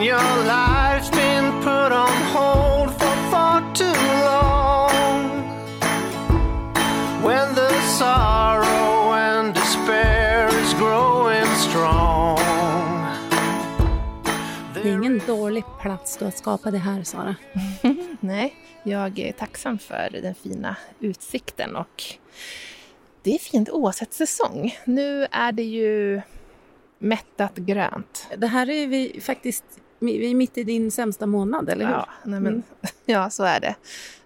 when your life's been put on hold for far too long, when the sorrow and despair is growing strong. Det är ingen dålig plats du har skapat det här, Sara. Nej, jag är tacksam för den fina utsikten och det är fint oavsett säsong. Nu är det ju mättat grönt. Det här är vi faktiskt vi är mitt i din sämsta månad, eller hur? Ja, nej men, ja så är det.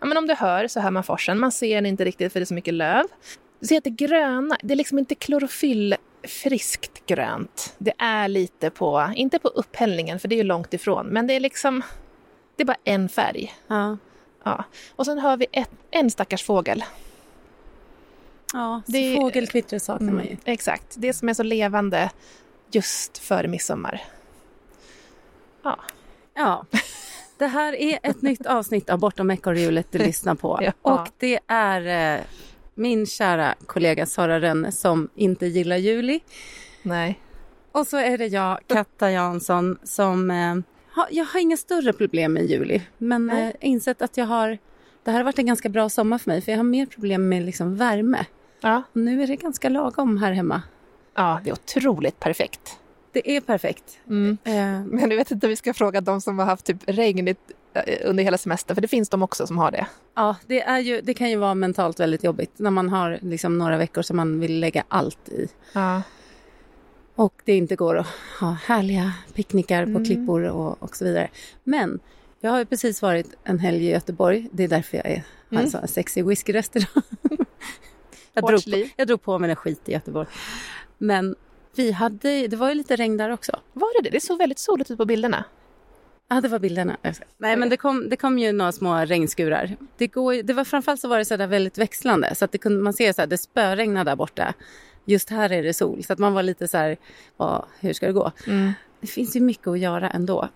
Ja, men om du hör så hör man forsen. Man ser den inte riktigt för det är så mycket löv. Du ser att det gröna, det är liksom inte klorofyll friskt grönt. Det är lite på, inte på upphällningen för det är ju långt ifrån. Men det är liksom, det är bara en färg. Ja. Ja. Och sen hör vi en stackars fågel. Ja, det, fågelkvitter saknar man ju. Exakt, det som är så levande just för midsommar. Ja. Ja. Det här är ett nytt avsnitt av Bortom ekorrhjulet du lyssnar på. Ja. Och det är min kära kollega Sara Rönne som inte gillar juli. Nej. Och så är det jag, Katta Jansson, som... jag har inga större problem med juli. Men insett att jag har... Det här har varit en ganska bra sommar för mig. För jag har mer problem med liksom värme. Ja. Och nu är det ganska lagom här hemma. Ja, det är otroligt perfekt. Det är perfekt. Mm. Men du vet inte, vi ska fråga de som har haft typ regnigt under hela semestern. För det finns de också som har det. Ja, det kan ju vara mentalt väldigt jobbigt. När man har liksom några veckor som man vill lägga allt i. Ja. Och det inte går att ha härliga picknickar på klippor och så vidare. Men... Jag har ju precis varit en helg i Göteborg. Det är därför jag har en sån här sexy whiskyröst idag. Jag drog på mig den skit i Göteborg. Men det var ju lite regn där också. Var det? Det såg väldigt soligt ut på bilderna. Ja, det var bilderna. Nej, men det kom ju några små regnskurar. Det var framförallt så var det så där väldigt växlande. Så att det kunde, man ser så här, det spöregnade där borta. Just här är det sol. Så att man var lite så här, hur ska det gå? Mm. Det finns ju mycket att göra ändå.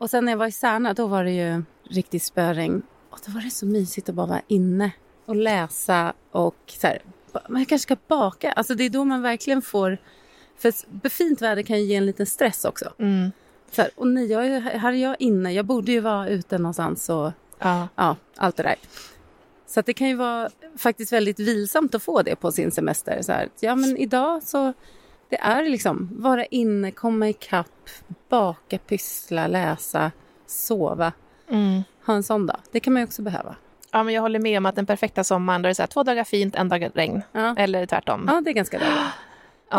Och sen när jag var i Särna, då var det ju riktigt spöring. Och då var det så mysigt att bara vara inne och läsa och så här. Man kanske ska baka. Alltså det är då man verkligen får... För fint väder kan ju ge en liten stress också. Mm. Så här, och här är jag inne. Jag borde ju vara ute någonstans och ja, allt det där. Så att det kan ju vara faktiskt väldigt vilsamt att få det på sin semester. Så här, ja men idag så... Det är liksom vara inne, komma i kapp, baka, pyssla, läsa, sova. Mm. Ha en sån dag. Det kan man ju också behöva. Ja, men jag håller med om att den perfekta sommaren då är det så här 2 dagar fint, 1 dag regn. Ja. Eller tvärtom. Ja, det är ganska bra.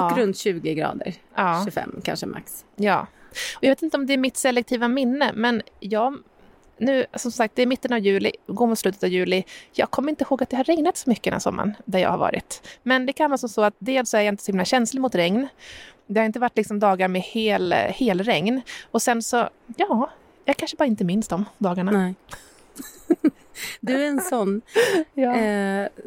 Och runt 20 grader. Ja. 25 kanske max. Ja. Och jag vet inte om det är mitt selektiva minne, men jag... Nu, som sagt, det är mitten av juli, går mot slutet av juli. Jag kommer inte ihåg att det har regnat så mycket den här sommaren där jag har varit. Men det kan vara så att dels är jag inte så himla känslig mot regn. Det har inte varit liksom dagar med hel regn. Och sen så, jag kanske bara inte minns de dagarna. Nej. Du är en sån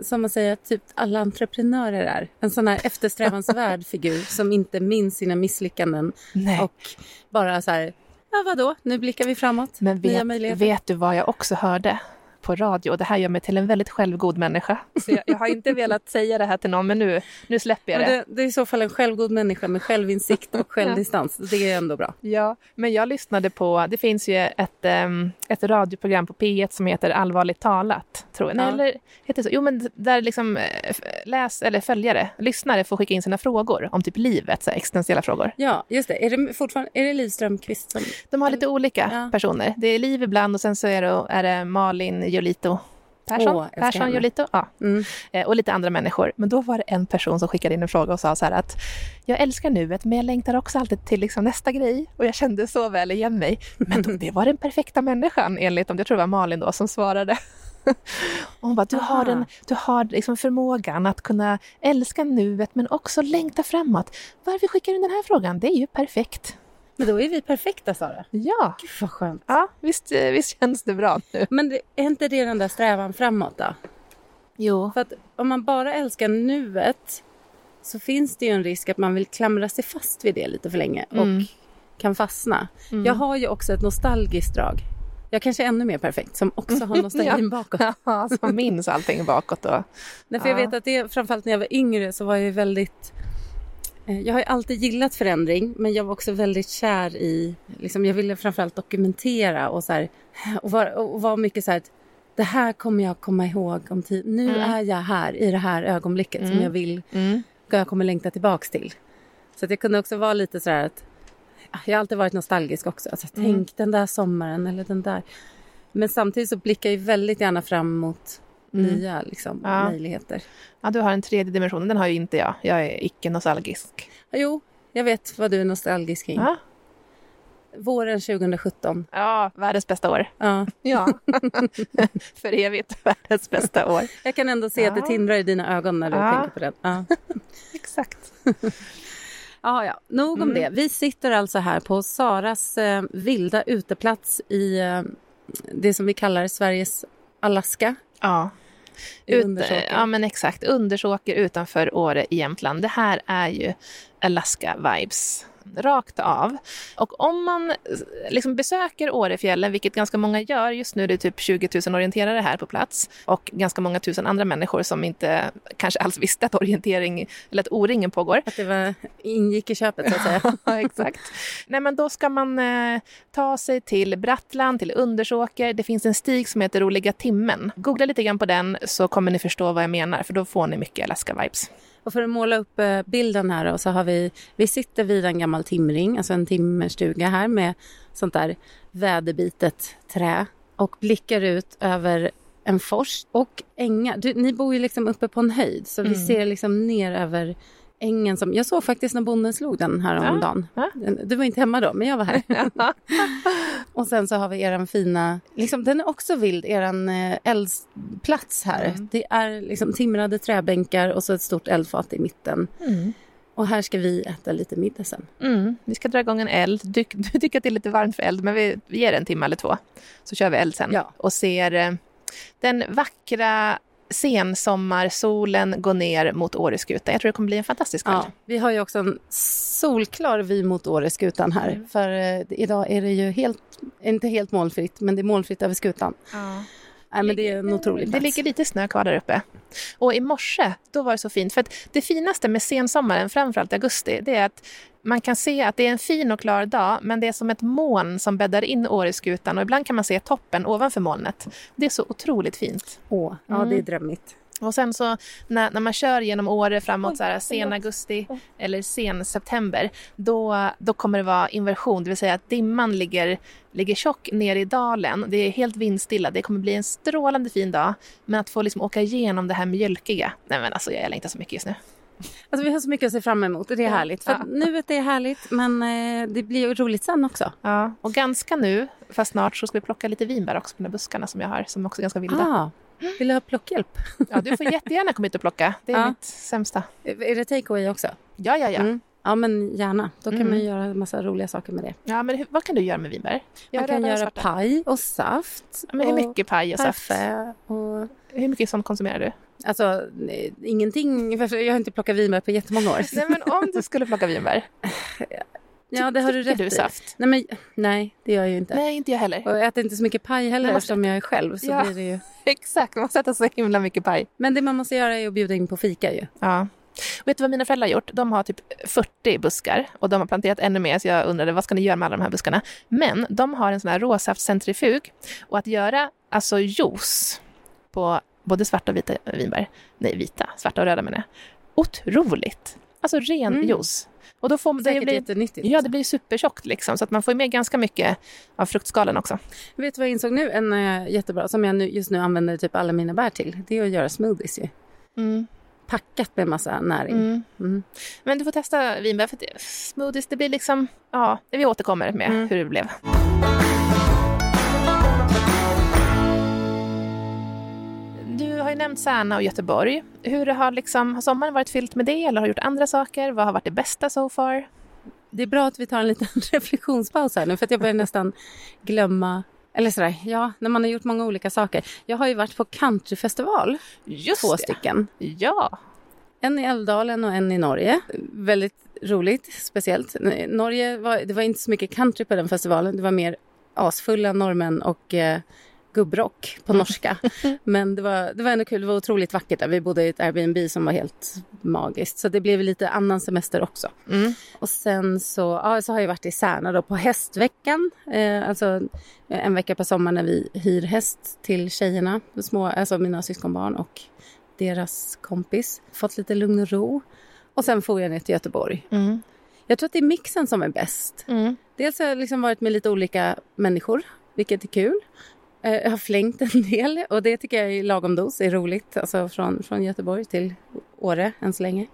som man säger att typ alla entreprenörer är. En sån här eftersträvansvärd figur som inte minns sina misslyckanden. Nej. Och bara så här... Ja, vadå? Nu blickar vi framåt. Men vet du vad jag också hörde på radio? Och det här gör mig till en väldigt självgod människa. Så jag har inte velat säga det här till någon, men nu släpper jag det. Det är i så fall en självgod människa med självinsikt och självdistans. Det är ändå bra. Ja, men jag lyssnade på... Det finns ju ett radioprogram på P1 som heter Allvarligt talat, tror jag. Ja. Nej, eller heter det så? Jo, men där liksom lyssnare får skicka in sina frågor om typ livet, så här, existentiella frågor. Ja, just det. Är det Livström, Kvist som... De har lite olika personer. Det är Liv ibland och sen så är det Malin Jolito. Persson Jolito, ja. Mm. Och lite andra människor. Men då var det en person som skickade in en fråga och sa så här att jag älskar nuet men jag längtar också alltid till liksom nästa grej och jag kände så väl igen mig. Men det var den perfekta människan enligt om jag tror det var Malin då som svarade. Och hon bara, du har liksom förmågan att kunna älska nuet men också längta framåt. Varför skickar du den här frågan? Det är ju perfekt. Men då är vi perfekta, Sara. Ja. Gud vad skönt. Ja, visst känns det bra nu. Men är inte det den där strävan framåt då? Jo. För att om man bara älskar nuet så finns det ju en risk att man vill klamra sig fast vid det lite för länge. Och kan fastna. Mm. Jag har ju också ett nostalgiskt drag. Jag kanske är ännu mer perfekt som också har nostalgin bakåt. Ja, som minns allting bakåt då. Nej, för jag vet att det, framförallt när jag var yngre så var jag ju väldigt... Jag har ju alltid gillat förändring, men jag var också väldigt kär i, liksom, jag ville framförallt dokumentera och så här, och var mycket så här att det här kommer jag komma ihåg om tid. Nu är jag här i det här ögonblicket som jag vill, jag kommer längta tillbaks till. Så att jag kunde också vara lite så här att jag har alltid varit nostalgisk också. Alltså, tänk den där sommaren eller den där. Men samtidigt så blickar jag väldigt gärna fram mot nya liksom, möjligheter. Ja, du har en tredje dimension. Den har ju inte jag. Jag är icke-nostalgisk. Jo, jag vet vad du är nostalgisk kring. Ja. Våren 2017. Ja, världens bästa år. Ja. För evigt världens bästa år. Jag kan ändå se att det tindrar i dina ögon när du tänker på det. Ja. Exakt. Ja. Nog om det. Vi sitter alltså här på Saras vilda uteplats i det som vi kallar Sveriges Alaska. Ja. Ja, men exakt. Undersåker utanför Åre i Jämtland. Det här är ju Alaska-vibes rakt av. Och om man liksom besöker Årefjällen, vilket ganska många gör, just nu är det typ 20 000 orienterare här på plats och ganska många tusen andra människor som inte kanske alls visste att orientering eller att O-ringen pågår. Att det ingick i köpet så att säga. Ja, exakt. Nej, men då ska man ta sig till Brattland, till Undersåker. Det finns en stig som heter Roliga timmen. Googla lite grann på den så kommer ni förstå vad jag menar, för då får ni mycket Alaska-vibes. Och för att måla upp bilden här då, så har vi sitter vid en gammal timring, alltså en timmerstuga här med sånt där väderbitet trä och blickar ut över en fors och ängar. Ni bor ju liksom uppe på en höjd så vi ser liksom ner över ängen som, jag såg faktiskt när bonden slog den här om dagen. Ja. Du var inte hemma då, men jag var här. Och sen så har vi eran fina, liksom, den är också vild, eran eldplats här. Det är liksom timrade träbänkar och så ett stort eldfat i mitten. Och här ska vi äta lite middag sen. Vi ska dra igång en eld. Du tycker att det är lite varmt för eld, men vi ger en timme eller två. Så kör vi eld sen. Ja. Och ser den vackra sensommarsolen går ner mot Åreskutan. Jag tror det kommer bli en fantastisk kväll. Ja, vi har ju också en solklar vy mot Åreskutan här. För idag är det ju inte helt molnfritt, men det är molnfritt över skutan. Ja. Nej, men det är en otrolig plats. Det ligger lite snö kvar där uppe. Och i morse, då var det så fint. För att det finaste med sensommaren, framförallt augusti, det är att man kan se att det är en fin och klar dag, men det är som ett moln som bäddar in Åreskutan. Och ibland kan man se toppen ovanför molnet. Det är så otroligt fint. Ja, det är drömmigt. Och sen så när man kör genom Åre framåt så här sen augusti eller sen september, då kommer det vara inversion. Det vill säga att dimman ligger tjock ner i dalen. Det är helt vindstilla. Det kommer bli en strålande fin dag. Men att få liksom åka igenom det här mjölkiga. Nej men alltså, jag längtar så mycket just nu. Alltså vi har så mycket att se fram emot och det är härligt. För nuet är härligt, men det blir ju roligt sen också. Ja, och ganska nu, fast snart så ska vi plocka lite vinbär också på de buskarna som jag har, som också är ganska vilda. Vill du ha plockhjälp? Ja, du får jättegärna komma hit och plocka. Det är mitt sämsta. Är det takeaway också? Ja. Ja, men gärna. Då kan man göra en massa roliga saker med det. Ja, men vad kan du göra med vinbär? Man kan göra paj och saft. Ja, men hur mycket paj och saft? Och hur mycket sånt konsumerar du? Alltså, ingenting. Jag har inte plockat vinbär på jättemånga år. Nej, men om du skulle plocka vinbär... Ja, det har du rätt i. Saft? Nej, det gör jag ju inte. Nej, inte jag heller. Och jag äter inte så mycket paj heller eftersom jag är själv. Så blir det ju... Exakt, man sätter så himla mycket paj. Men det man måste göra är att bjuda in på fika ju. Ja. Vet du vad mina föräldrar har gjort? De har typ 40 buskar och de har planterat ännu mer, så jag undrade vad ska ni göra med alla de här buskarna? Men de har en sån här råsaftcentrifug och att göra alltså juice på både svarta och vita vinbär. Nej, svarta och röda menar jag. Otroligt! Alltså ren juice. Och då får det blir jättenyttigt. Ja, det blir supertjockt liksom, så att man får med ganska mycket av fruktskalen också. Vet du vad jag insåg nu? En jättebra som jag just nu använder typ alla mina bär till. Det är att göra smoothies ju. Packat med massa näring. Men du får testa vinbär, för smoothies det blir liksom, ja, vi återkommer med hur det blev. Du har ju nämnt Särna och Göteborg. Hur har sommaren varit fyllt med det? Eller har du gjort andra saker? Vad har varit det bästa so far? Det är bra att vi tar en liten reflektionspaus här nu. För att jag börjar nästan glömma... Eller sådär, ja, när man har gjort många olika saker. Jag har ju varit på Countryfestival. Just 2 stycken. Ja. En i Älvdalen och en i Norge. Väldigt roligt, speciellt. Norge, det var inte så mycket country på den festivalen. Det var mer asfulla norrmän och... gubbrock på norska. Men det var ändå kul, det var otroligt vackert där. Vi bodde i ett Airbnb som var helt magiskt. Så det blev lite annan semester också. Mm. Och sen så har jag varit i Särna då på hästveckan. Alltså en vecka på sommaren när vi hyr häst till tjejerna. Små, alltså mina syskonbarn och deras kompis. Fått lite lugn och ro. Och sen får jag ner till Göteborg. Mm. Jag tror att det är mixen som är bäst. Mm. Dels har jag liksom varit med lite olika människor, vilket är kul. Jag har flängt en del och det tycker jag i lagom dos är roligt. Alltså från Göteborg till Åre än så länge.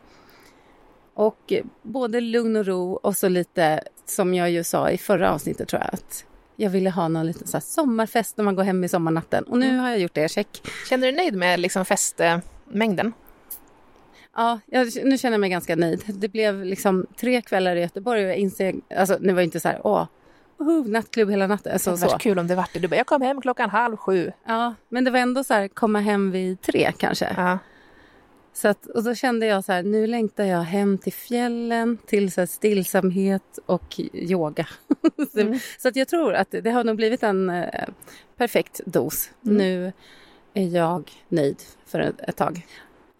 Och både lugn och ro och så lite, som jag ju sa i förra avsnittet tror jag, att jag ville ha någon liten så här sommarfest när man går hem i sommarnatten. Och nu har jag gjort det, check. Känner du dig nöjd med liksom festmängden? Ja, nu känner jag mig ganska nöjd. Det blev liksom 3 kvällar i Göteborg och jag insåg, alltså nu var inte så här, nattklubb hela natten. Alltså, det var så kul om det var det. Du bara, jag kom hem 6:30. Ja, men det var ändå så här, komma hem vid 3 kanske. Ja. Så att, och då kände jag så här, nu längtar jag hem till fjällen, till så här stillsamhet och yoga. Mm. Så att jag tror att det har nog blivit en perfekt dos. Mm. Nu är jag nöjd för ett tag.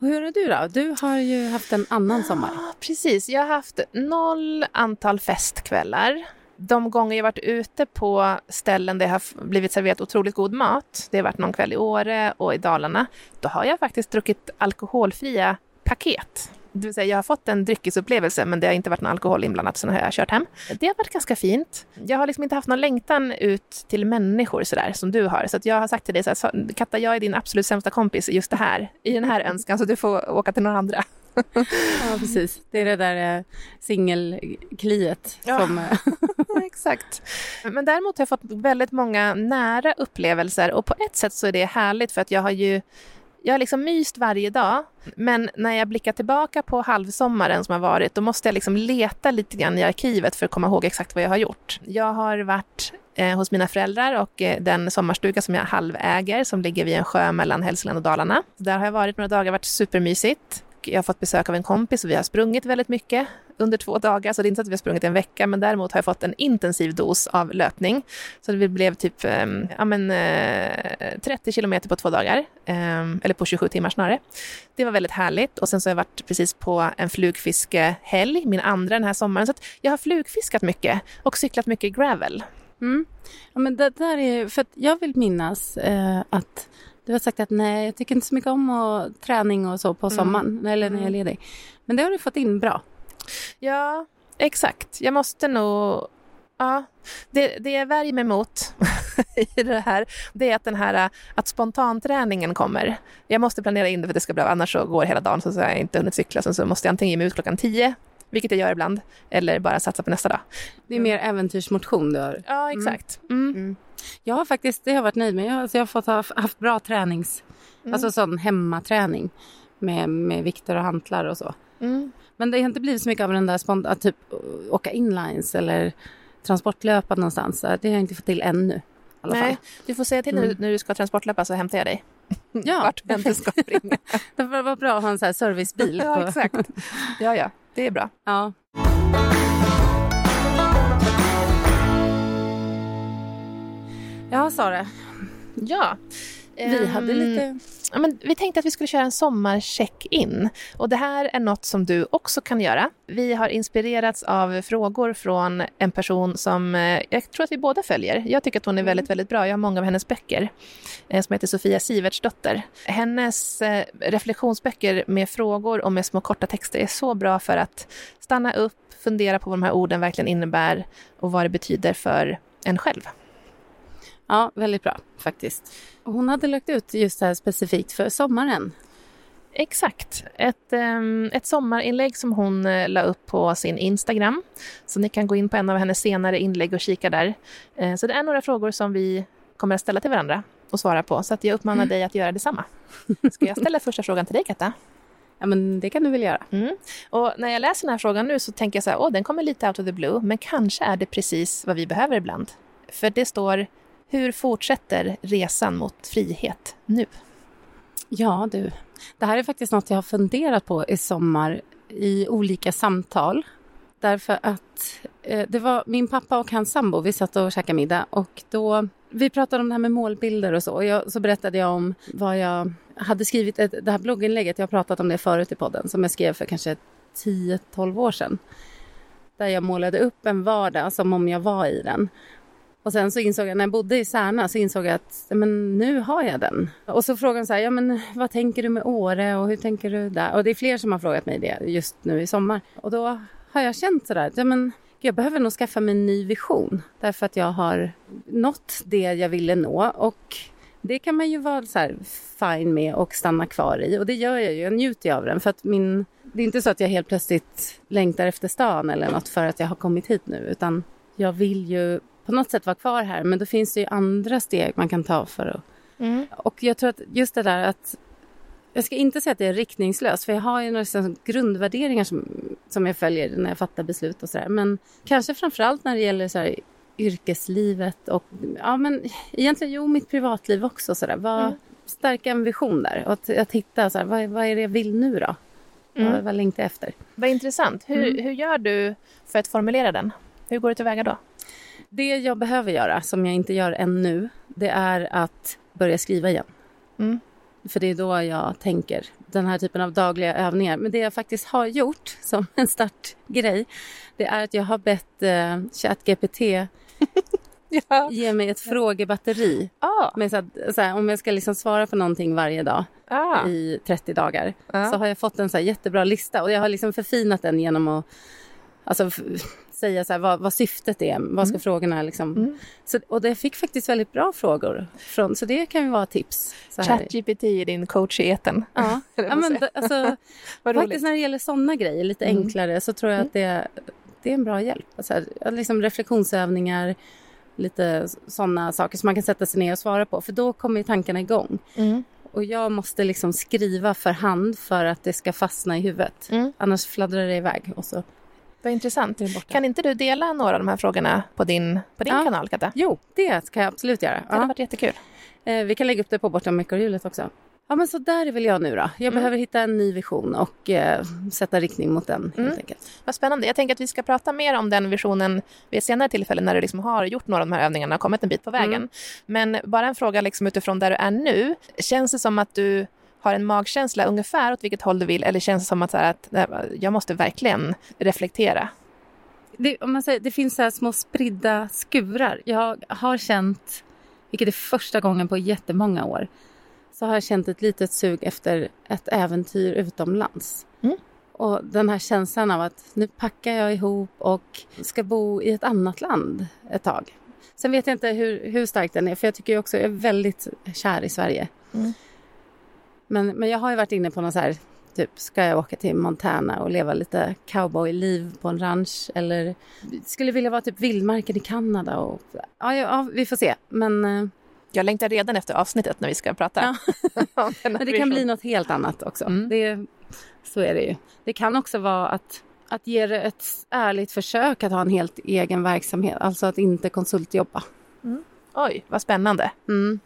Och hur är du då? Du har ju haft en annan sommar. Precis, jag har haft 0 antal festkvällar. De gånger jag varit ute på ställen där jag har blivit serverat otroligt god mat, det har varit någon kväll i Åre och i Dalarna, då har jag faktiskt druckit alkoholfria paket. Det vill säga, jag har fått en dryckesupplevelse, men det har inte varit någon alkohol inblandat, så nu har jag kört hem. Det har varit ganska fint. Jag har liksom inte haft någon längtan ut till människor sådär som du har. Så att jag har sagt till dig så här, Katta, jag är din absolut sämsta kompis just det här, i den här önskan, så du får åka till någon andra. Ja, precis. Det är det där singelkliet som... Ja, exakt. Men däremot har jag fått väldigt många nära upplevelser, och på ett sätt så är det härligt för att jag har liksom myst varje dag, men när jag blickar tillbaka på halvsommaren som har varit, då måste jag liksom leta lite grann i arkivet för att komma ihåg exakt vad jag har gjort. Jag har varit hos mina föräldrar och den sommarstuga som jag halväger, som ligger vid en sjö mellan Hälsland och Dalarna. Där har jag varit några dagar, varit supermysigt. Jag har fått besök av en kompis och vi har sprungit väldigt mycket under 2 dagar. Så det är inte att vi har sprungit en vecka, men däremot har jag fått en intensiv dos av löpning. Så det blev typ 30 kilometer på 2 dagar, eller på 27 timmar snarare. Det var väldigt härligt. Och sen så har jag varit precis på en flugfiskehelg, min andra den här sommaren. Så att jag har flugfiskat mycket och cyklat mycket gravel. Mm. Ja, men det där är, för att jag vill minnas att... Du har sagt att nej, jag tycker inte så mycket om och träning och så på sommaren, eller när jag är ledig. Men det har du fått in bra. Ja, exakt. Jag måste nog... Ja, det jag värjer mig mot i det här, det är att att spontanträningen kommer. Jag måste planera in det för att det ska bli, annars så går hela dagen så har jag inte hunnit cykla. Så måste jag antingen ge mig ut 10, vilket jag gör ibland, eller bara satsa på nästa dag. Det är mer äventyrsmotion du har. Ja, exakt. Mm. Mm. Jag har faktiskt, det har varit nöjd med. Jag har fått haft bra tränings, alltså sån hemmaträning med vikter och hantlar och så. Mm. Men det har inte blivit så mycket av den där att typ åka inlines eller transportlöpa någonstans. Det har jag inte fått till ännu i alla fall. Nej, du får säga till när du ska transportlöpa så hämtar jag dig. Ja, vart vem du ska springa. Det var bra att ha en så här servicebil. Ja, exakt. Ja, det är bra. Ja. Ja, Sara. Ja. Vi hade lite... Ja, men vi tänkte att vi skulle köra en sommarcheck-in. Och det här är något som du också kan göra. Vi har inspirerats av frågor från en person som jag tror att vi båda följer. Jag tycker att hon är väldigt, väldigt bra. Jag har många av hennes böcker som heter Sofia Sivertsdotter. Hennes reflektionsböcker med frågor och med små korta texter är så bra för att stanna upp, fundera på vad de här orden verkligen innebär och vad det betyder för en själv. Ja, väldigt bra faktiskt. Hon hade lagt ut just det här specifikt för sommaren. Exakt. Ett sommarinlägg som hon la upp på sin Instagram. Så ni kan gå in på en av hennes senare inlägg och kika där. Så det är några frågor som vi kommer att ställa till varandra och svara på. Så att jag uppmanar dig att göra detsamma. Ska jag ställa första frågan till dig, Katta? Ja, men det kan du väl göra. Mm. Och när jag läser den här frågan nu så tänker jag så här, den kommer lite out of the blue. Men kanske är det precis vad vi behöver ibland. För det står... Hur fortsätter resan mot frihet nu? Ja, du. Det här är faktiskt något jag har funderat på i sommar i olika samtal. Därför att det var min pappa och hans sambo, vi satt och käkade middag. Och då Vi pratade om det här med målbilder och så. Och så berättade jag om vad jag hade skrivit. Det här blogginlägget, jag har pratat om det förut i podden. Som jag skrev för kanske 10-12 år sedan. Där jag målade upp en vardag som om jag var i den. Och sen så insåg jag, när jag bodde i Särna, så insåg jag att men nu har jag den. Och så frågade de så här, ja men vad tänker du med Åre och hur tänker du där? Och det är fler som har frågat mig det just nu i sommar. Och då har jag känt så där, ja men jag behöver nog skaffa mig en ny vision. Därför att jag har nått det jag ville nå. Och det kan man ju vara så här fine med och stanna kvar i. Och det gör jag ju, jag njuter av den. För att det är inte så att jag helt plötsligt längtar efter stan eller något för att jag har kommit hit nu. Utan jag vill ju på något sätt vara kvar här. Men då finns det ju andra steg man kan ta för att... Mm. Och jag tror att just det där att... Jag ska inte säga att det är riktningslöst. För jag har ju några liksom grundvärderingar som jag följer när jag fattar beslut och sådär. Men kanske framförallt när det gäller så här, yrkeslivet och... Ja, men egentligen mitt privatliv också. Så där. Stärka en vision där. Och att hitta så här, vad är det jag vill nu då? Mm. Vad längtar jag efter? Vad intressant. Hur gör du för att formulera den? Hur går du tillväga då? Det jag behöver göra, som jag inte gör ännu, det är att börja skriva igen. Mm. För det är då jag tänker den här typen av dagliga övningar. Men det jag faktiskt har gjort som en startgrej, det är att jag har bett ChatGPT ge mig ett frågebatteri. Ah. Men så här, om jag ska liksom svara på någonting varje dag i 30 dagar så har jag fått en så här jättebra lista. Och jag har liksom förfinat den genom att... Alltså, säga så här, vad syftet är, vad ska frågorna liksom... Mm. Så, och det fick faktiskt väldigt bra frågor från, så det kan ju vara tips. ChatGPT är din coach i eten. Ja, ja men alltså, faktiskt när det gäller sådana grejer, lite enklare, så tror jag att det är en bra hjälp. Alltså, liksom reflektionsövningar, lite sådana saker som man kan sätta sig ner och svara på, för då kommer ju tankarna igång. Mm. Och jag måste liksom skriva för hand för att det ska fastna i huvudet. Mm. Annars fladdrar det iväg och så... Vad intressant. Kan inte du dela några av de här frågorna på din kanal, Katta? Jo, det ska jag absolut göra. Det har varit jättekul. Vi kan lägga upp det på Bortom ekorrhjulet också. Ja, men så där vill jag nu då. Jag behöver hitta en ny vision och sätta riktning mot den helt enkelt. Vad spännande. Jag tänker att vi ska prata mer om den visionen vid senare tillfällen när du liksom har gjort några av de här övningarna och kommit en bit på vägen. Men bara en fråga liksom utifrån där du är nu. Känns det som att du har en magkänsla ungefär åt vilket håll du vill, eller känns det som att, så här, att jag måste verkligen reflektera? Det finns så här små spridda skurar. Jag har känt, vilket är första gången på jättemånga år, så har jag känt ett litet sug efter ett äventyr utomlands. Mm. Och den här känslan av att nu packar jag ihop och ska bo i ett annat land ett tag. Sen vet jag inte hur stark den är, för jag tycker ju också jag är väldigt kär i Sverige. Mm. Men jag har ju varit inne på något så här, typ, ska jag åka till Montana och leva lite cowboyliv på en ranch? Eller skulle vilja vara typ vildmarken i Kanada? Och, ja, vi får se. Men, jag längtar redan efter avsnittet när vi ska prata. Ja. Men det kan bli något helt annat också. Mm. Så är det ju. Det kan också vara att ge ett ärligt försök att ha en helt egen verksamhet. Alltså att inte konsultjobba. Mm. Oj, vad spännande. Mm.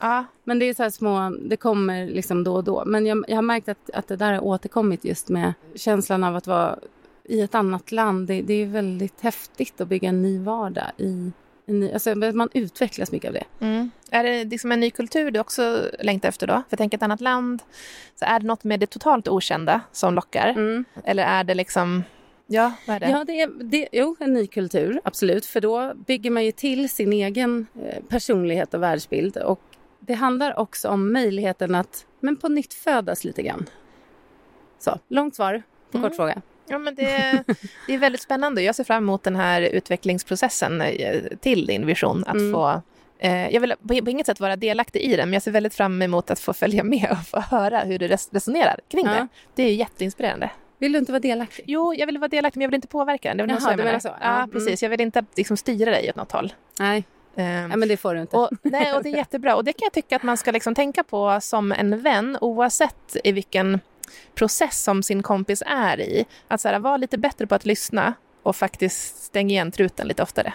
Ja, men det är så här små, det kommer liksom då och då. Men jag har märkt att det där har återkommit just med känslan av att vara i ett annat land. Det är väldigt häftigt att bygga en ny vardag alltså man utvecklas mycket av det. Mm. Är det liksom en ny kultur du också längtar efter då? För jag tänker ett annat land, så är det något med det totalt okända som lockar? Mm. Eller är det liksom... Ja, vad är det? Ja, det är en ny kultur, absolut. För då bygger man ju till sin egen personlighet och världsbild. Och det handlar också om möjligheten att på nytt födas lite grann. Så, långt svar på kort fråga. Ja, men det är väldigt spännande. Jag ser fram emot den här utvecklingsprocessen till din vision. Att få, jag vill på inget sätt vara delaktig i den, men jag ser väldigt fram emot att få följa med och få höra hur du resonerar kring det. Det är ju jätteinspirerande. Vill du inte vara delaktig? Jo, jag vill vara delaktig, men jag vill inte påverka den. Precis. Jag vill inte liksom styra dig åt något håll. Nej. Ja, men det får du inte. Och det är jättebra. Och det kan jag tycka att man ska liksom tänka på som en vän, oavsett i vilken process som sin kompis är i. Att så här, vara lite bättre på att lyssna och faktiskt stänga igen truten lite oftare.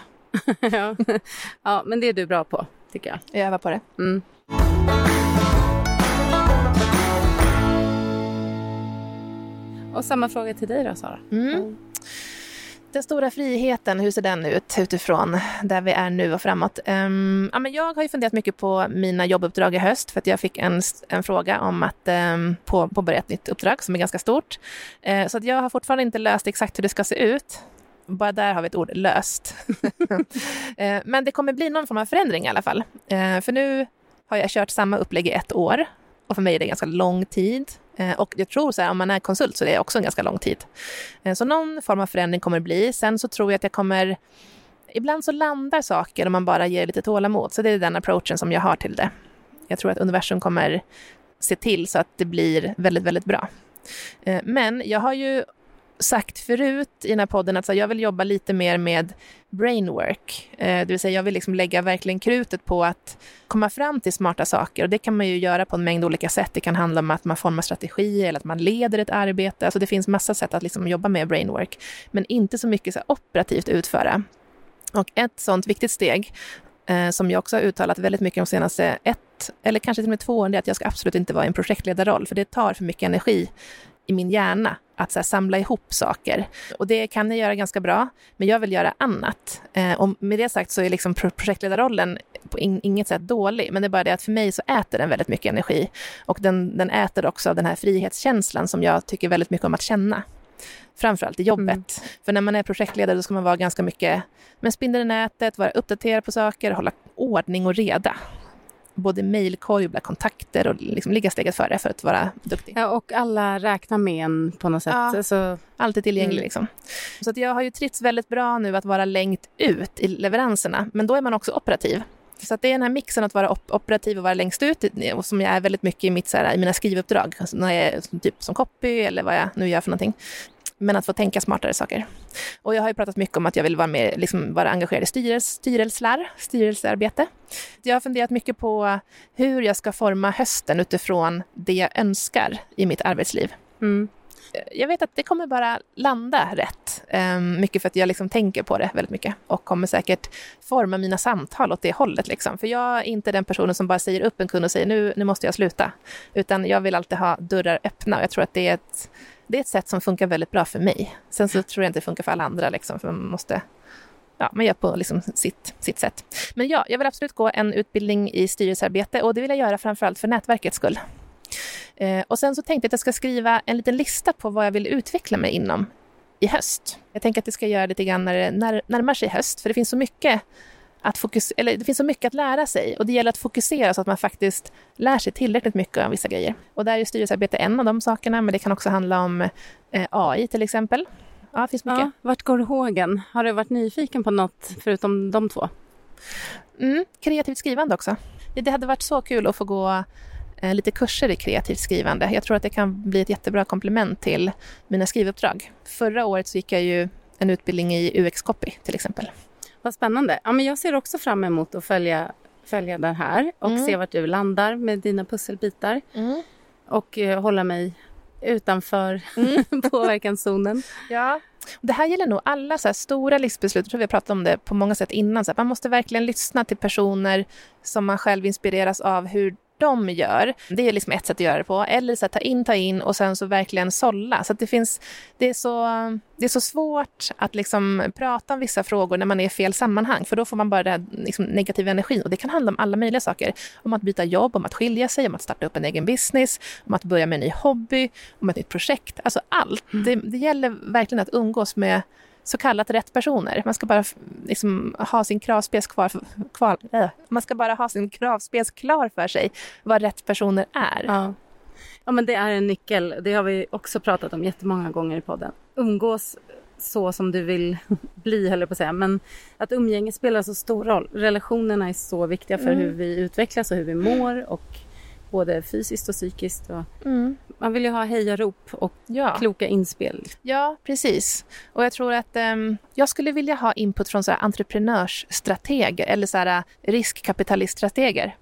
Ja, men det är du bra på, tycker jag. Jag övar på det. Mm. Och samma fråga till dig då, Sara. Mm. Den stora friheten, hur ser den ut utifrån där vi är nu och framåt? Men jag har ju funderat mycket på mina jobbuppdrag i höst, för att jag fick en fråga om att påbörja ett nytt uppdrag som är ganska stort. Så att jag har fortfarande inte löst exakt hur det ska se ut. Bara där har vi ett ord, löst. Men det kommer bli någon form av förändring i alla fall. För nu har jag kört samma upplägg i 1 år. Och för mig är det ganska lång tid. Och jag tror så här, om man är konsult så är det också en ganska lång tid. Så någon form av förändring kommer det bli. Sen så tror jag att jag kommer... Ibland så landar saker om man bara ger lite tålamod. Så det är den approachen som jag har till det. Jag tror att universum kommer se till så att det blir väldigt, väldigt bra. Men jag har ju sagt förut i den här podden att jag vill jobba lite mer med brainwork. Det vill säga jag vill liksom lägga verkligen krutet på att komma fram till smarta saker. Och det kan man ju göra på en mängd olika sätt. Det kan handla om att man formar strategier eller att man leder ett arbete. Alltså det finns massa sätt att liksom jobba med brainwork. Men inte så mycket så operativt utföra. Och ett sånt viktigt steg som jag också har uttalat väldigt mycket de senaste 1 eller kanske till och med 2 åren är att jag ska absolut inte vara i en projektledarroll. För det tar för mycket energi i min hjärna att så här, samla ihop saker. Och det kan jag göra ganska bra, men jag vill göra annat. Och med det sagt så är liksom projektledarrollen på inget sätt dålig, men det är bara det att för mig så äter den väldigt mycket energi. Och den äter också den här frihetskänslan som jag tycker väldigt mycket om att känna. Framförallt i jobbet. Mm. För när man är projektledare då ska man vara ganska mycket med spindel i nätet, vara uppdaterad på saker, hålla ordning och reda. Både mejlkorg, kontakter och liksom ligga steget före för att vara duktig. Ja, och alla räknar med en på något sätt. Ja, så... alltid tillgänglig liksom. Så att jag har ju trivts väldigt bra nu att vara längt ut i leveranserna. Men då är man också operativ. Så att det är den här mixen att vara operativ och vara längst ut och som jag är väldigt mycket i, i mina skrivuppdrag. Alltså när jag är typ som copy eller vad jag nu gör för någonting. Men att få tänka smartare saker. Och jag har ju pratat mycket om att jag vill vara med, liksom vara engagerad i styrelsearbete. Jag har funderat mycket på hur jag ska forma hösten utifrån det jag önskar i mitt arbetsliv. Mm. Jag vet att det kommer bara landa rätt. Mycket för att jag liksom tänker på det väldigt mycket. Och kommer säkert forma mina samtal åt det hållet. Liksom. För jag är inte den personen som bara säger upp en kund och säger nu måste jag sluta. Utan jag vill alltid ha dörrar öppna. Och jag tror att det är ett sätt som funkar väldigt bra för mig. Sen så tror jag inte det funkar för alla andra. Liksom, för man gör på liksom sitt sätt. Men ja, jag vill absolut gå en utbildning i styrelsearbete. Och det vill jag göra framförallt för nätverkets skull. Och sen så tänkte jag att jag ska skriva en liten lista på vad jag vill utveckla mig inom i höst. Jag tänker att det ska göra lite grann när det närmar sig höst. För det finns så mycket att det finns så mycket att lära sig. Och det gäller att fokusera så att man faktiskt lär sig tillräckligt mycket om vissa grejer. Och där är styrelsearbete en av de sakerna. Men det kan också handla om AI till exempel. Ja, det finns mycket. Ja, vart går hågen? Har du varit nyfiken på något förutom de 2? Kreativt skrivande också. Det hade varit så kul att få gå lite kurser i kreativt skrivande. Jag tror att det kan bli ett jättebra komplement till mina skrivuppdrag. Förra året så gick jag ju en utbildning i UX-copy till exempel. Vad spännande. Ja, men jag ser också fram emot att följa den här och se vart du landar med dina pusselbitar. Och hålla mig utanför påverkanszonen. Ja. Det här gäller nog alla så här stora livsbeslut. Jag tror vi har pratat om det på många sätt innan. Så att man måste verkligen lyssna till personer som man själv inspireras av hur de gör. Det är liksom ett sätt att göra det på. Eller så här, ta in och sen så verkligen sålla. Så att det är så svårt att liksom prata om vissa frågor när man är i fel sammanhang. För då får man bara den här liksom negativa energin. Och det kan handla om alla möjliga saker. Om att byta jobb, om att skilja sig, om att starta upp en egen business, om att börja med en ny hobby, om ett nytt projekt. Alltså allt. Det gäller verkligen att umgås med så kallat rätt personer. Man ska bara liksom ha sin kravspec klar för sig vad rätt personer är. Ja. Ja, men det är en nyckel. Det har vi också pratat om jättemånga gånger i podden. Umgås så som du vill bli, höll jag på att säga. Men att umgänge spelar så stor roll. Relationerna är så viktiga för hur vi utvecklas och hur vi mår, och både fysiskt och psykiskt. Och man vill ju ha hejarop och kloka inspel. Ja, precis. Och jag tror att jag skulle vilja ha input från så här entreprenörsstrateger eller så här riskkapitaliststrateger.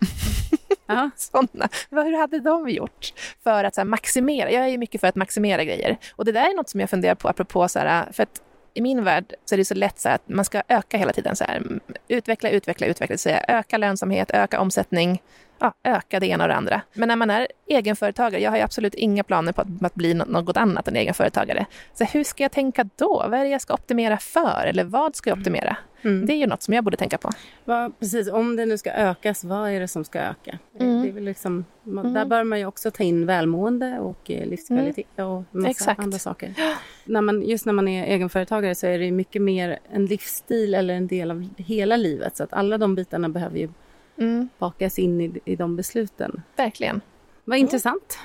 Sådana. Hur hade de gjort för att så här maximera? Jag är ju mycket för att maximera grejer. Och det där är något som jag funderar på apropå så här, för att i min värld så är det så lätt så här att man ska öka hela tiden så här, utveckla, så här, öka lönsamhet, öka omsättning. öka det ena och det andra. Men när man är egenföretagare, jag har ju absolut inga planer på att bli något annat än egenföretagare. Så hur ska jag tänka då? Vad är det jag ska optimera för? Eller vad ska jag optimera? Mm. Det är ju något som jag borde tänka på. Va, precis, om det nu ska ökas, vad är det som ska öka? Mm. Det är väl liksom, där bör man ju också ta in välmående och livskvalitet och massa andra saker. Just när man är egenföretagare så är det ju mycket mer en livsstil eller en del av hela livet. Så att alla de bitarna behöver ju bakas in i de besluten. Verkligen. Vad intressant.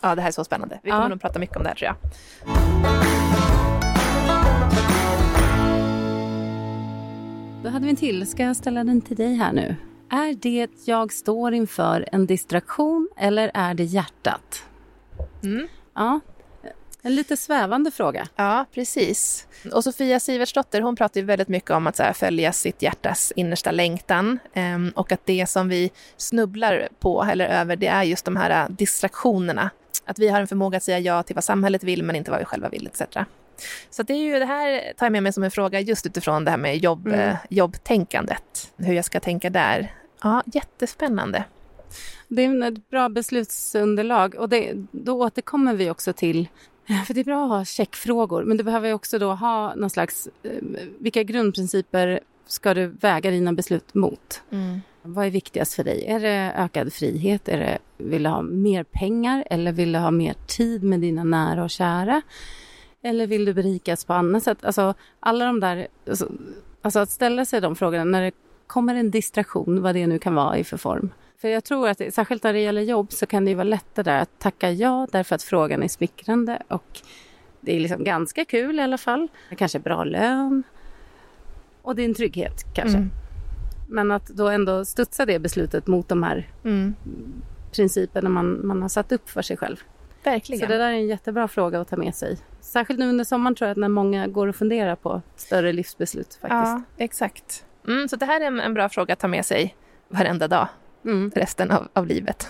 Ja, det här är så spännande. Vi kommer nog prata mycket om det här, tror jag. Då hade vi en till. Ska jag ställa den till dig här nu? Är det jag står inför en distraktion eller är det hjärtat? Mm. Ja, en lite svävande fråga. Ja, precis. Och Sofia Sivertsdotter, hon pratar ju väldigt mycket om att så här, följa sitt hjärtas innersta längtan. Och att det som vi snubblar på eller över, det är just de här distraktionerna. Att vi har en förmåga att säga ja till vad samhället vill men inte vad vi själva vill, etc. Så det är ju det här, tar jag med mig som en fråga just utifrån det här med jobbtänkandet. Hur jag ska tänka där. Ja, jättespännande. Det är ett bra beslutsunderlag och då återkommer vi också till, för det är bra att ha checkfrågor, men du behöver ju också då ha någon slags, vilka grundprinciper ska du väga dina beslut mot? Mm. Vad är viktigast för dig? Är det ökad frihet? Är det, vill du ha mer pengar eller vill du ha mer tid med dina nära och kära? Eller vill du berikas på annat sätt? Alltså, alla de där, alltså att ställa sig de frågorna när det kommer en distraktion, vad det nu kan vara i för form. För jag tror att särskilt när det gäller jobb så kan det ju vara lättare där att tacka ja därför att frågan är smickrande och det är liksom ganska kul i alla fall. Det kanske är bra lön och det är en trygghet kanske. Mm. Men att då ändå studsa det beslutet mot de här principerna man har satt upp för sig själv. Verkligen. Så det där är en jättebra fråga att ta med sig. Särskilt nu under sommaren tror jag att när många går och funderar på större livsbeslut faktiskt. Ja, exakt. Mm, så det här är en bra fråga att ta med sig varenda dag. Resten av livet.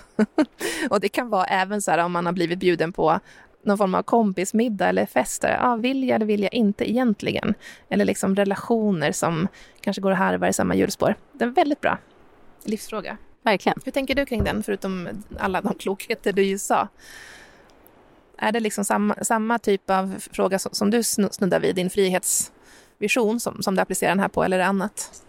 Och det kan vara även så här om man har blivit bjuden på någon form av kompismiddag eller fester. Ja, vill jag eller vill jag inte egentligen? Eller liksom relationer som kanske går och harvar i samma hjulspår. Det är en väldigt bra livsfråga. Verkligen. Hur tänker du kring den förutom alla de klokheter du ju sa? Är det liksom samma typ av fråga som du snuddar vid, din frihetsvision som du applicerar den här på, eller annat?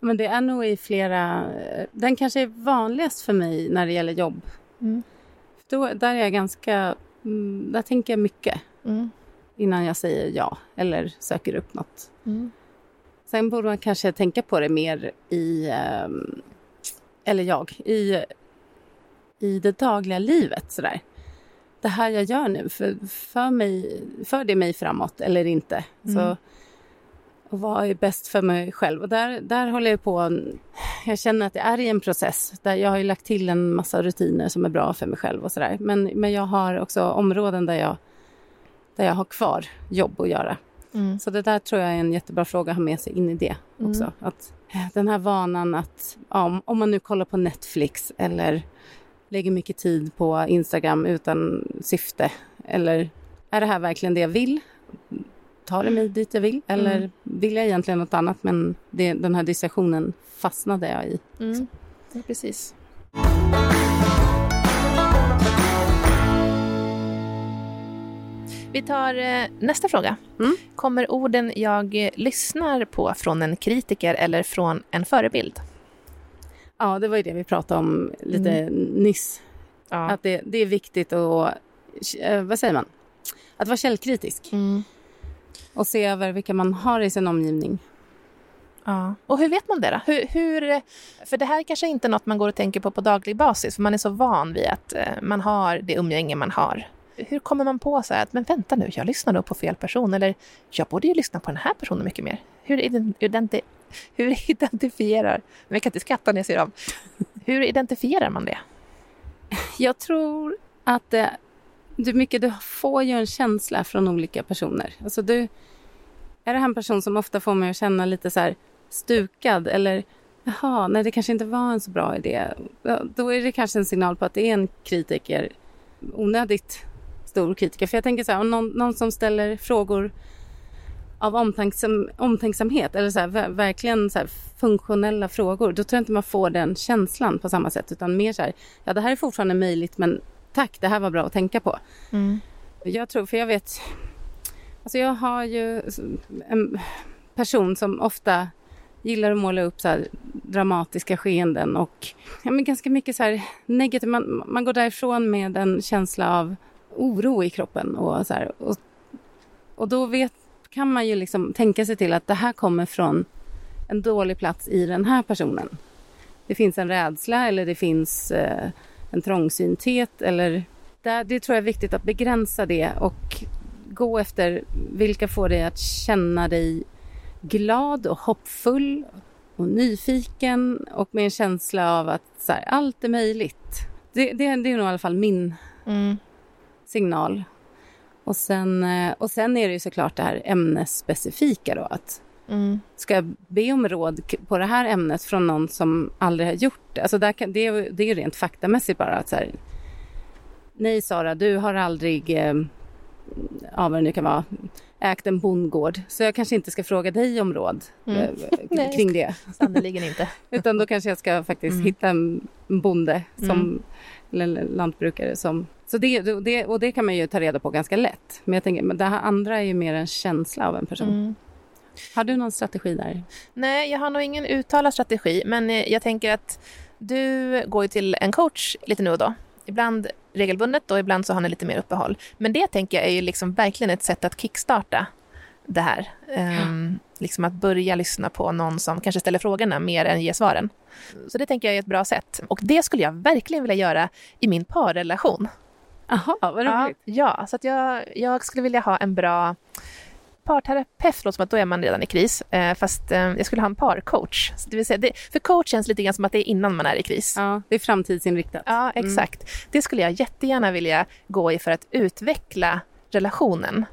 Men det är nog i flera, den kanske är vanligast för mig när det gäller jobb. Mm. Då, där tänker jag mycket innan jag säger ja eller söker upp något. Mm. Sen borde man kanske tänka på det mer i det dagliga livet sådär. Det här jag gör nu, för det mig framåt eller inte. Så, och vad är bäst för mig själv? Och där håller jag på. Jag känner att det är i en process. Där jag har ju lagt till en massa rutiner som är bra för mig själv och sådär. Men jag har också områden där jag har kvar jobb att göra. Mm. Så det där tror jag är en jättebra fråga att ha med sig in i det också. Mm. Att den här vanan att om man nu kollar på Netflix eller lägger mycket tid på Instagram utan syfte. Eller är det här verkligen det jag vill? Tar det mig dit jag vill? Eller vill jag egentligen något annat? Men den här distraktionen fastnade jag i. Mm. Ja, precis. Vi tar nästa fråga. Kommer orden jag lyssnar på från en kritiker eller från en förebild? Ja, det var ju det vi pratade om lite nyss. Ja. Att det är viktigt att, vad säger man? Att vara källkritisk. Mm. Och se över vilka man har i sin omgivning. Ja. Och hur vet man det då? Hur, för det här kanske inte är något man går och tänker på daglig basis. För man är så van vid att man har det umgänge man har. Hur kommer man på så här att, men vänta nu, jag lyssnar då på fel person. Eller jag borde ju lyssna på den här personen mycket mer. Hur identifierar... Jag kan inte skratta när jag ser dem. Hur identifierar man det? Jag tror att... Du får ju en känsla från olika personer. Alltså är det här en person som ofta får mig att känna lite så här stukad eller nej, det kanske inte var en så bra idé. Då är det kanske en signal på att det är en kritiker, onödigt stor kritiker. För jag tänker så här, om någon som ställer frågor av omtänksamhet eller så här, verkligen så här funktionella frågor, då tror jag inte man får den känslan på samma sätt, utan mer så här, ja det här är fortfarande möjligt, men tack, det här var bra att tänka på. Mm. Jag tror, för jag vet, alltså jag har ju en person som ofta gillar att måla upp så här dramatiska skeenden och ja, men ganska mycket så här negativt, man går därifrån med en känsla av oro i kroppen och så här, och då kan man ju liksom tänka sig till att det här kommer från en dålig plats i den här personen. Det finns en rädsla eller det finns en trångsynthet eller det tror jag är viktigt att begränsa det och gå efter vilka får dig att känna dig glad och hoppfull och nyfiken och med en känsla av att så här, allt är möjligt. Det är nog i alla fall min signal. Och sen är det ju såklart det här ämnesspecifika då, att ska jag be om råd på det här ämnet från någon som aldrig har gjort det? Alltså det är ju rent faktamässigt bara att så här, nej Sara, du har aldrig vad det nu kan vara, ägt en bondgård, så jag kanske inte ska fråga dig om råd kring det. Sannoliken inte. Utan då kanske jag ska faktiskt hitta en bonde som, eller lantbrukare som. Så det kan man ju ta reda på ganska lätt. Men jag tänker, men det här andra är ju mer en känsla av en person. Mm. Har du någon strategi där? Nej, jag har nog ingen uttalad strategi. Men jag tänker att du går ju till en coach lite nu och då. Ibland regelbundet och ibland så har ni lite mer uppehåll. Men det tänker jag är ju liksom verkligen ett sätt att kickstarta det här. Liksom att börja lyssna på någon som kanske ställer frågorna mer än ger svaren. Så det tänker jag är ett bra sätt. Och det skulle jag verkligen vilja göra i min parrelation. Aha, vad roligt. Ja, så att jag skulle vilja ha en bra parterapeut, låter som att då är man redan i kris. Fast jag skulle ha en parcoach. Det vill säga, för coach känns lite grann som att det är innan man är i kris. Ja, det är framtidsinriktat. Ja, exakt. Det skulle jag jättegärna vilja gå i för att utveckla relationen.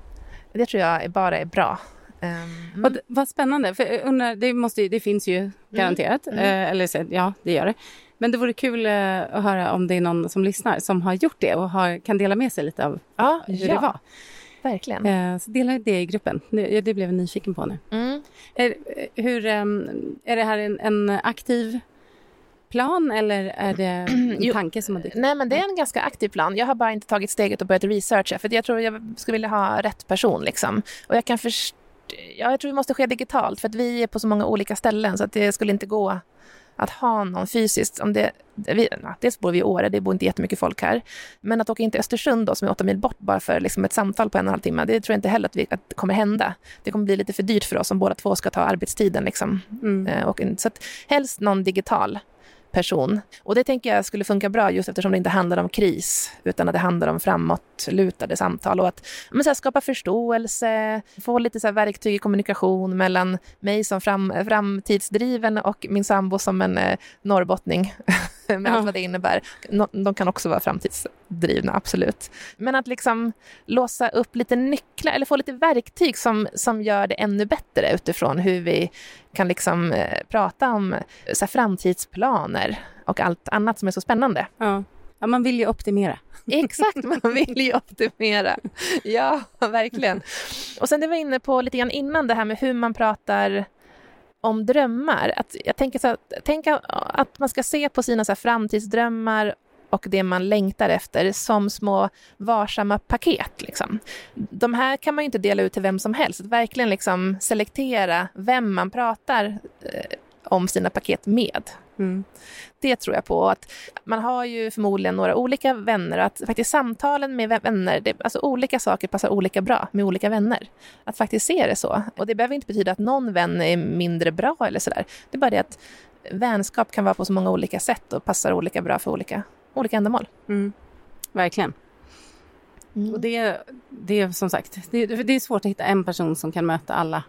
Det tror jag bara är bra. Vad spännande, för jag undrar, det finns ju garanterat. Eller så, ja, det gör det. Men det vore kul att höra om det är någon som lyssnar som har gjort det och kan dela med sig lite av hur det var. Verkligen. Så dela det i gruppen. Det blev jag nyfiken på nu. Är det här en aktiv plan eller är det en tanke som har dykt? Nej, men det är en ganska aktiv plan. Jag har bara inte tagit steget och börjat researcha, för jag tror jag skulle vilja ha rätt person liksom. Och jag kan jag tror det måste ske digitalt för att vi är på så många olika ställen så att det skulle inte gå att ha någon fysiskt. Om dels bor vi i Åre, det bor inte jättemycket folk här. Men att åka in till Östersund då, som är 8 mil bort bara för liksom ett samtal på 1,5 timme, det tror jag inte heller att det kommer hända. Det kommer bli lite för dyrt för oss om båda två ska ta arbetstiden. Liksom. Och, så att, helst någon digital person. Och det tänker jag skulle funka bra just eftersom det inte handlar om kris utan att det handlar om framåtlutade samtal och att så här, skapa förståelse, få lite så här, verktyg i kommunikation mellan mig som framtidsdriven och min sambo som en norrbottning med allt vad det innebär. De kan också vara framtidsdrivna, absolut. Men att liksom låsa upp lite nycklar eller få lite verktyg som gör det ännu bättre utifrån hur vi kan liksom prata om så här, framtidsplaner och allt annat som är så spännande. Ja, man vill ju optimera. Exakt, man vill ju optimera. Ja, verkligen. Och sen det var inne på lite grann innan det här med hur man pratar om drömmar. Att jag tänker så här, tänk att man ska se på sina så här framtidsdrömmar och det man längtar efter som små varsamma paket. Liksom. De här kan man ju inte dela ut till vem som helst. Att verkligen liksom selektera vem man pratar om sina paket med. Det tror jag på. Att man har ju förmodligen några olika vänner. Att faktiskt samtalen med vänner, alltså olika saker passar olika bra med olika vänner. Att faktiskt se det så. Och det behöver inte betyda att någon vän är mindre bra eller sådär. Det är bara det att vänskap kan vara på så många olika sätt och passar olika bra för olika ändamål. Verkligen. Och det är som sagt, det är svårt att hitta en person som kan möta alla.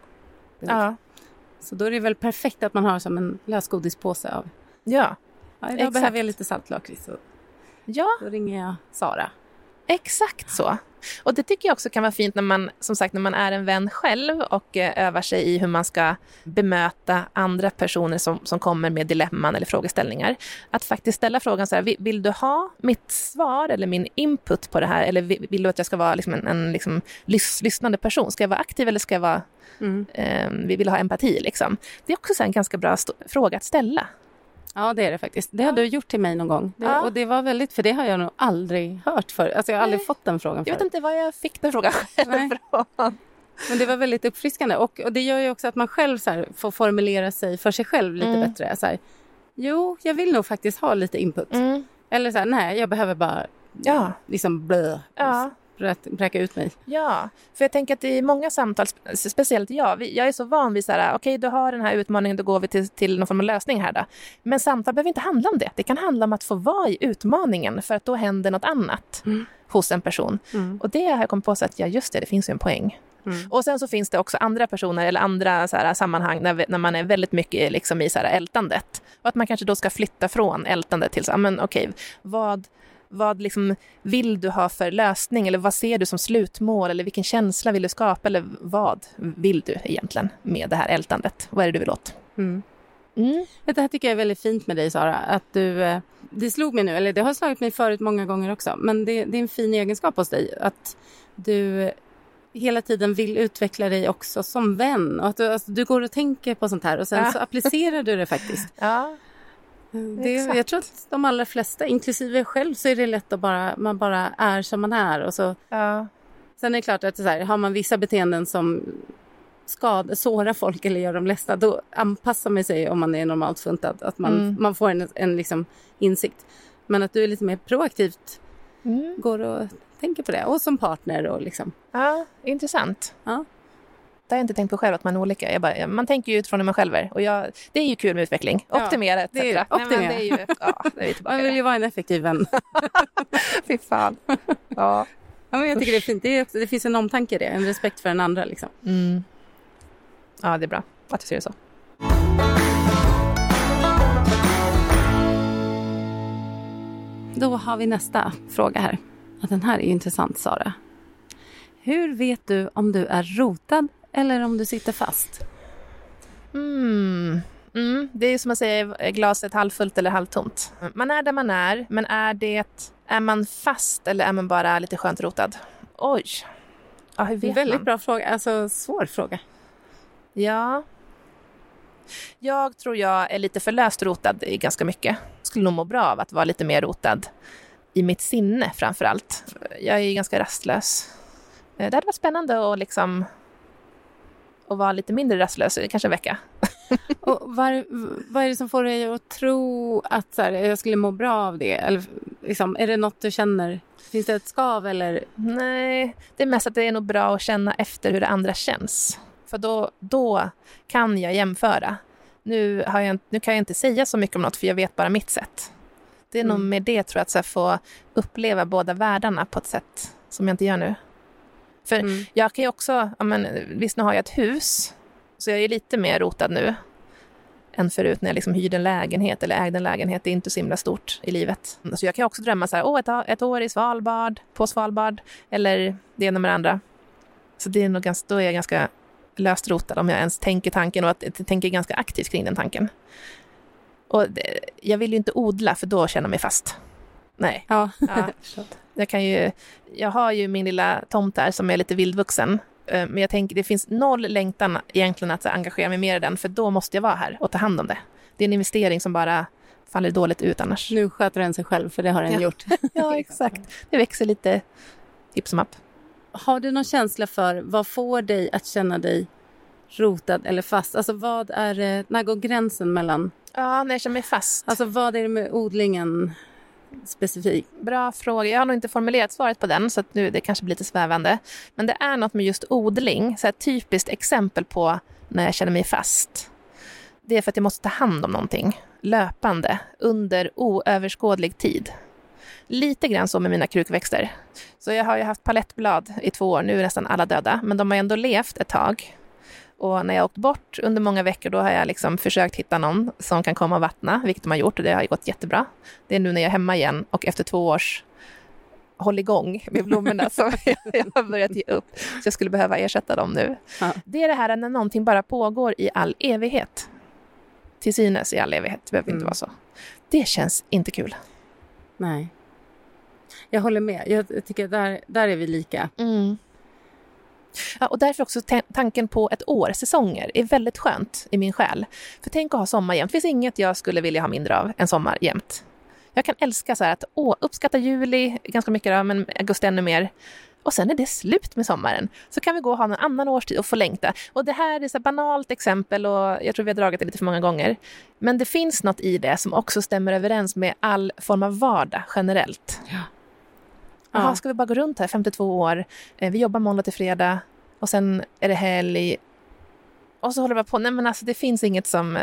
Ja. Så då är det väl perfekt att man har som en lösgodispåse av. Ja, idag behöver jag lite saltlakrits. Ja. Då ringer jag Sara. Exakt så. Och det tycker jag också kan vara fint när man, som sagt, när man är en vän själv och övar sig i hur man ska bemöta andra personer som kommer med dilemman eller frågeställningar. Att faktiskt ställa frågan så här, vill du ha mitt svar eller min input på det här? Eller vill du att jag ska vara liksom en lyssnande person? Ska jag vara aktiv eller ska jag vara... vi vill ha empati liksom. Det är också så en ganska bra fråga att ställa. Ja, det är det faktiskt. Det har du gjort till mig någon gång. Ja. Och det var väldigt, för det har jag nog aldrig hört för. Alltså jag har aldrig fått den frågan för. Jag vet inte vad jag fick den frågan själv från. Men det var väldigt uppfriskande. Och det gör ju också att man själv så här, får formulera sig för sig själv lite bättre. Så här, jo, jag vill nog faktiskt ha lite input. Eller så här, nej, jag behöver bara liksom blö. Ja. Räcka ut mig. Ja, för jag tänker att i många samtal, speciellt jag är så van vid så här, okej, du har den här utmaningen, då går vi till någon form av lösning här då. Men samtal behöver inte handla om det. Det kan handla om att få vara i utmaningen för att då händer något annat hos en person. Och det har jag kommit på så att, det finns ju en poäng. Och sen så finns det också andra personer eller andra så här, sammanhang när man är väldigt mycket liksom, i så här, ältandet. Och att man kanske då ska flytta från ältandet till så här, men okej, vad liksom vill du ha för lösning eller vad ser du som slutmål eller vilken känsla vill du skapa eller vad vill du egentligen med det här ältandet? Vad är det du vill åt? Det här tycker jag är väldigt fint med dig, Sara, att du, det slog mig nu, eller det har slagit mig förut många gånger också, men det är en fin egenskap hos dig att du hela tiden vill utveckla dig också som vän och att du går och tänker på sånt här och sen så applicerar du det faktiskt. Ja. Jag tror att de allra flesta, inklusive jag själv, så är det lätt att man bara är som man är. Och så. Ja. Sen är det klart att så här, har man vissa beteenden som sårar folk eller gör dem ledsna, då anpassar man sig om man är normalt funtad. Att man får en liksom insikt. Men att du är lite mer proaktivt går och tänker på det. Och som partner. Och liksom. Ja, intressant. Ja. Det har jag inte tänkt på själv att man är olika. Man tänker ju utifrån hur man själv är. Och det är ju kul med utveckling. Optimera etc. Man vill ju vara en effektiv vän. Fy fan. Ja. Ja, men jag tycker det är fint. Det finns en omtanke i det. En respekt för den andra. Liksom. Mm. Ja, det är bra att du ser det så. Då har vi nästa fråga här. Den här är ju intressant, Sara. Hur vet du om du är rotad eller om du sitter fast? Det är ju som att säga glaset halvfullt eller halvtomt. Man är där man är, men är man fast eller är man bara lite skönt rotad? Oj, ja, hur vet Väldigt man? Bra fråga, alltså svår fråga. Ja, jag tror jag är lite för löst rotad i ganska mycket. Skulle nog må bra av att vara lite mer rotad i mitt sinne framförallt. Jag är ju ganska rastlös. Det hade varit spännande att liksom... Och vara lite mindre rastlös, kanske en vecka. Och vad är det som får dig att tro att så här, jag skulle må bra av det? Eller, liksom, är det något du känner? Finns det ett skav? Eller? Nej, det är mest att det är nog bra att känna efter hur det andra känns. För då kan jag jämföra. Nu kan jag inte säga så mycket om något för jag vet bara mitt sätt. Det är nog med det tror jag att så här, få uppleva båda världarna på ett sätt som jag inte gör nu. För jag kan ju också, visst nu har jag ett hus så jag är lite mer rotad nu än förut när jag liksom hyrde en lägenhet eller ägde en lägenhet. Det är inte så himla stort i livet. Så jag kan också drömma så här, ett år i Svalbard, på Svalbard eller det ena med det andra. Så det är nog då är jag ganska löst rotad om jag ens tänker tanken och att jag tänker ganska aktivt kring den tanken. Och jag vill ju inte odla för då känner jag mig fast. Nej. Ja. Jag har ju min lilla tomt där som är lite vildvuxen. Men jag tänker, det finns noll längtan egentligen att engagera mig mer i den. För då måste jag vara här och ta hand om det. Det är en investering som bara faller dåligt ut annars. Nu sköter den sig själv för det har den gjort. Ja, exakt. Det växer lite hipp som happ. Har du någon känsla för vad får dig att känna dig rotad eller fast? Alltså när går gränsen mellan? Ja, när jag känner mig fast. Alltså vad är det med odlingen? Specifik. Bra fråga. Jag har nog inte formulerat svaret på den så att nu det kanske blir lite svävande. Men det är något med just odling. Så här typiskt exempel på när jag känner mig fast. Det är för att jag måste ta hand om någonting. Löpande. Under oöverskådlig tid. Lite grann så med mina krukväxter. Så jag har ju haft palettblad i 2 år. Nu är nästan alla döda. Men de har ändå levt ett tag. Och när jag åkt bort under många veckor då har jag liksom försökt hitta någon som kan komma och vattna, vilket de har gjort och det har gått jättebra. Det är nu när jag är hemma igen och efter 2 års håll igång med blommorna som jag har börjat ge upp. Så jag skulle behöva ersätta dem nu. Ja. Det är det här när någonting bara pågår i all evighet. Till synes i all evighet. Det behöver inte vara så. Det känns inte kul. Nej. Jag håller med. Jag tycker där är vi lika. Mm. Ja, och därför också tanken på ett år, säsonger, är väldigt skönt i min själ. För tänk att ha sommar jämt. Det finns inget jag skulle vilja ha mindre av än sommar jämt. Jag kan älska så här att uppskatta juli ganska mycket, då, men augusti ännu mer. Och sen är det slut med sommaren. Så kan vi gå och ha någon annan årstid och få längta. Och det här är så här banalt exempel och jag tror vi har dragit det lite för många gånger. Men det finns något i det som också stämmer överens med all form av vardag generellt. Ja. Jaha, ska vi bara gå runt här 52 år? Vi jobbar måndag till fredag och sen är det helg. Och så håller vi bara på. Nej, men alltså det finns inget som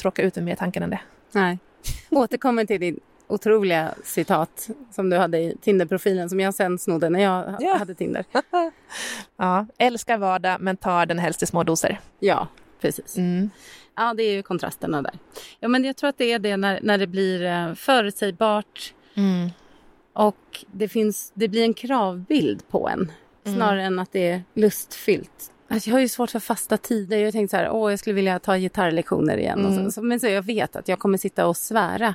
tråkar ut med mer tanken än det. Nej. Återkommer till din otroliga citat som du hade i Tinder-profilen som jag sen snodde när jag hade Tinder. Ja, älskar vardag men tar den helst i små doser. Ja, precis. Mm. Ja, det är ju kontrasterna där. Ja, men jag tror att det är det när det blir förutsägbart. Mm. Och det blir en kravbild på en. Snarare än att det är lustfyllt. Alltså jag har ju svårt för fasta tider. Jag tänkte så här, jag skulle vilja ta gitarrlektioner igen. Och så, men så jag vet att jag kommer sitta och svära.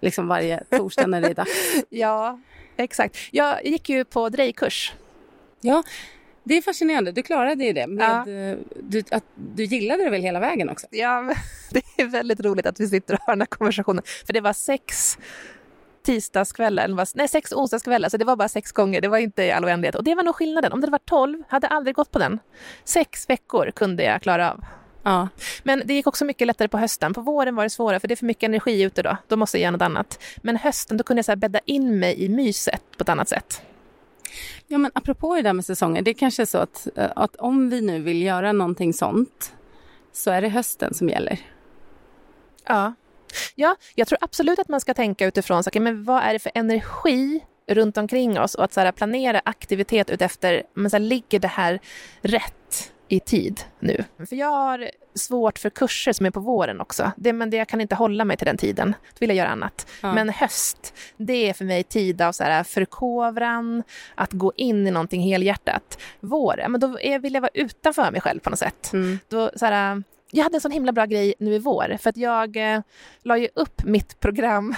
Liksom varje torsdag när det är dags. Ja, exakt. Jag gick ju på drejkurs. Ja, det är fascinerande. Du klarade ju det. Du gillade det väl hela vägen också? Ja, det är väldigt roligt att vi sitter och har den här konversationen. För det var 6 onsdagskvällar, så det var bara 6 gånger, det var inte i all oändlighet. Och det var nog skillnaden, om det var 12 hade jag aldrig gått på den. 6 veckor kunde jag klara av. Ja. Men det gick också mycket lättare på hösten. På våren var det svårare för det är för mycket energi ute då måste jag göra något annat. Men hösten, då kunde jag så här bädda in mig i myset på ett annat sätt. Ja, men apropå det där med säsonger, det är kanske så att om vi nu vill göra någonting sånt så är det hösten som gäller. Ja, jag tror absolut att man ska tänka utifrån saker, men vad är det för energi runt omkring oss och att så här, planera aktivitet utefter, men så här, ligger det här rätt i tid nu? För jag har svårt för kurser som är på våren också, men jag kan inte hålla mig till den tiden, då vill jag göra annat. Men höst, det är för mig tid av så här, förkovran, att gå in i någonting helhjärtat. Våren, men då vill jag vara utanför mig själv på något sätt. Då så här, jag hade en sån himla bra grej nu i vår. För att jag la ju upp mitt program,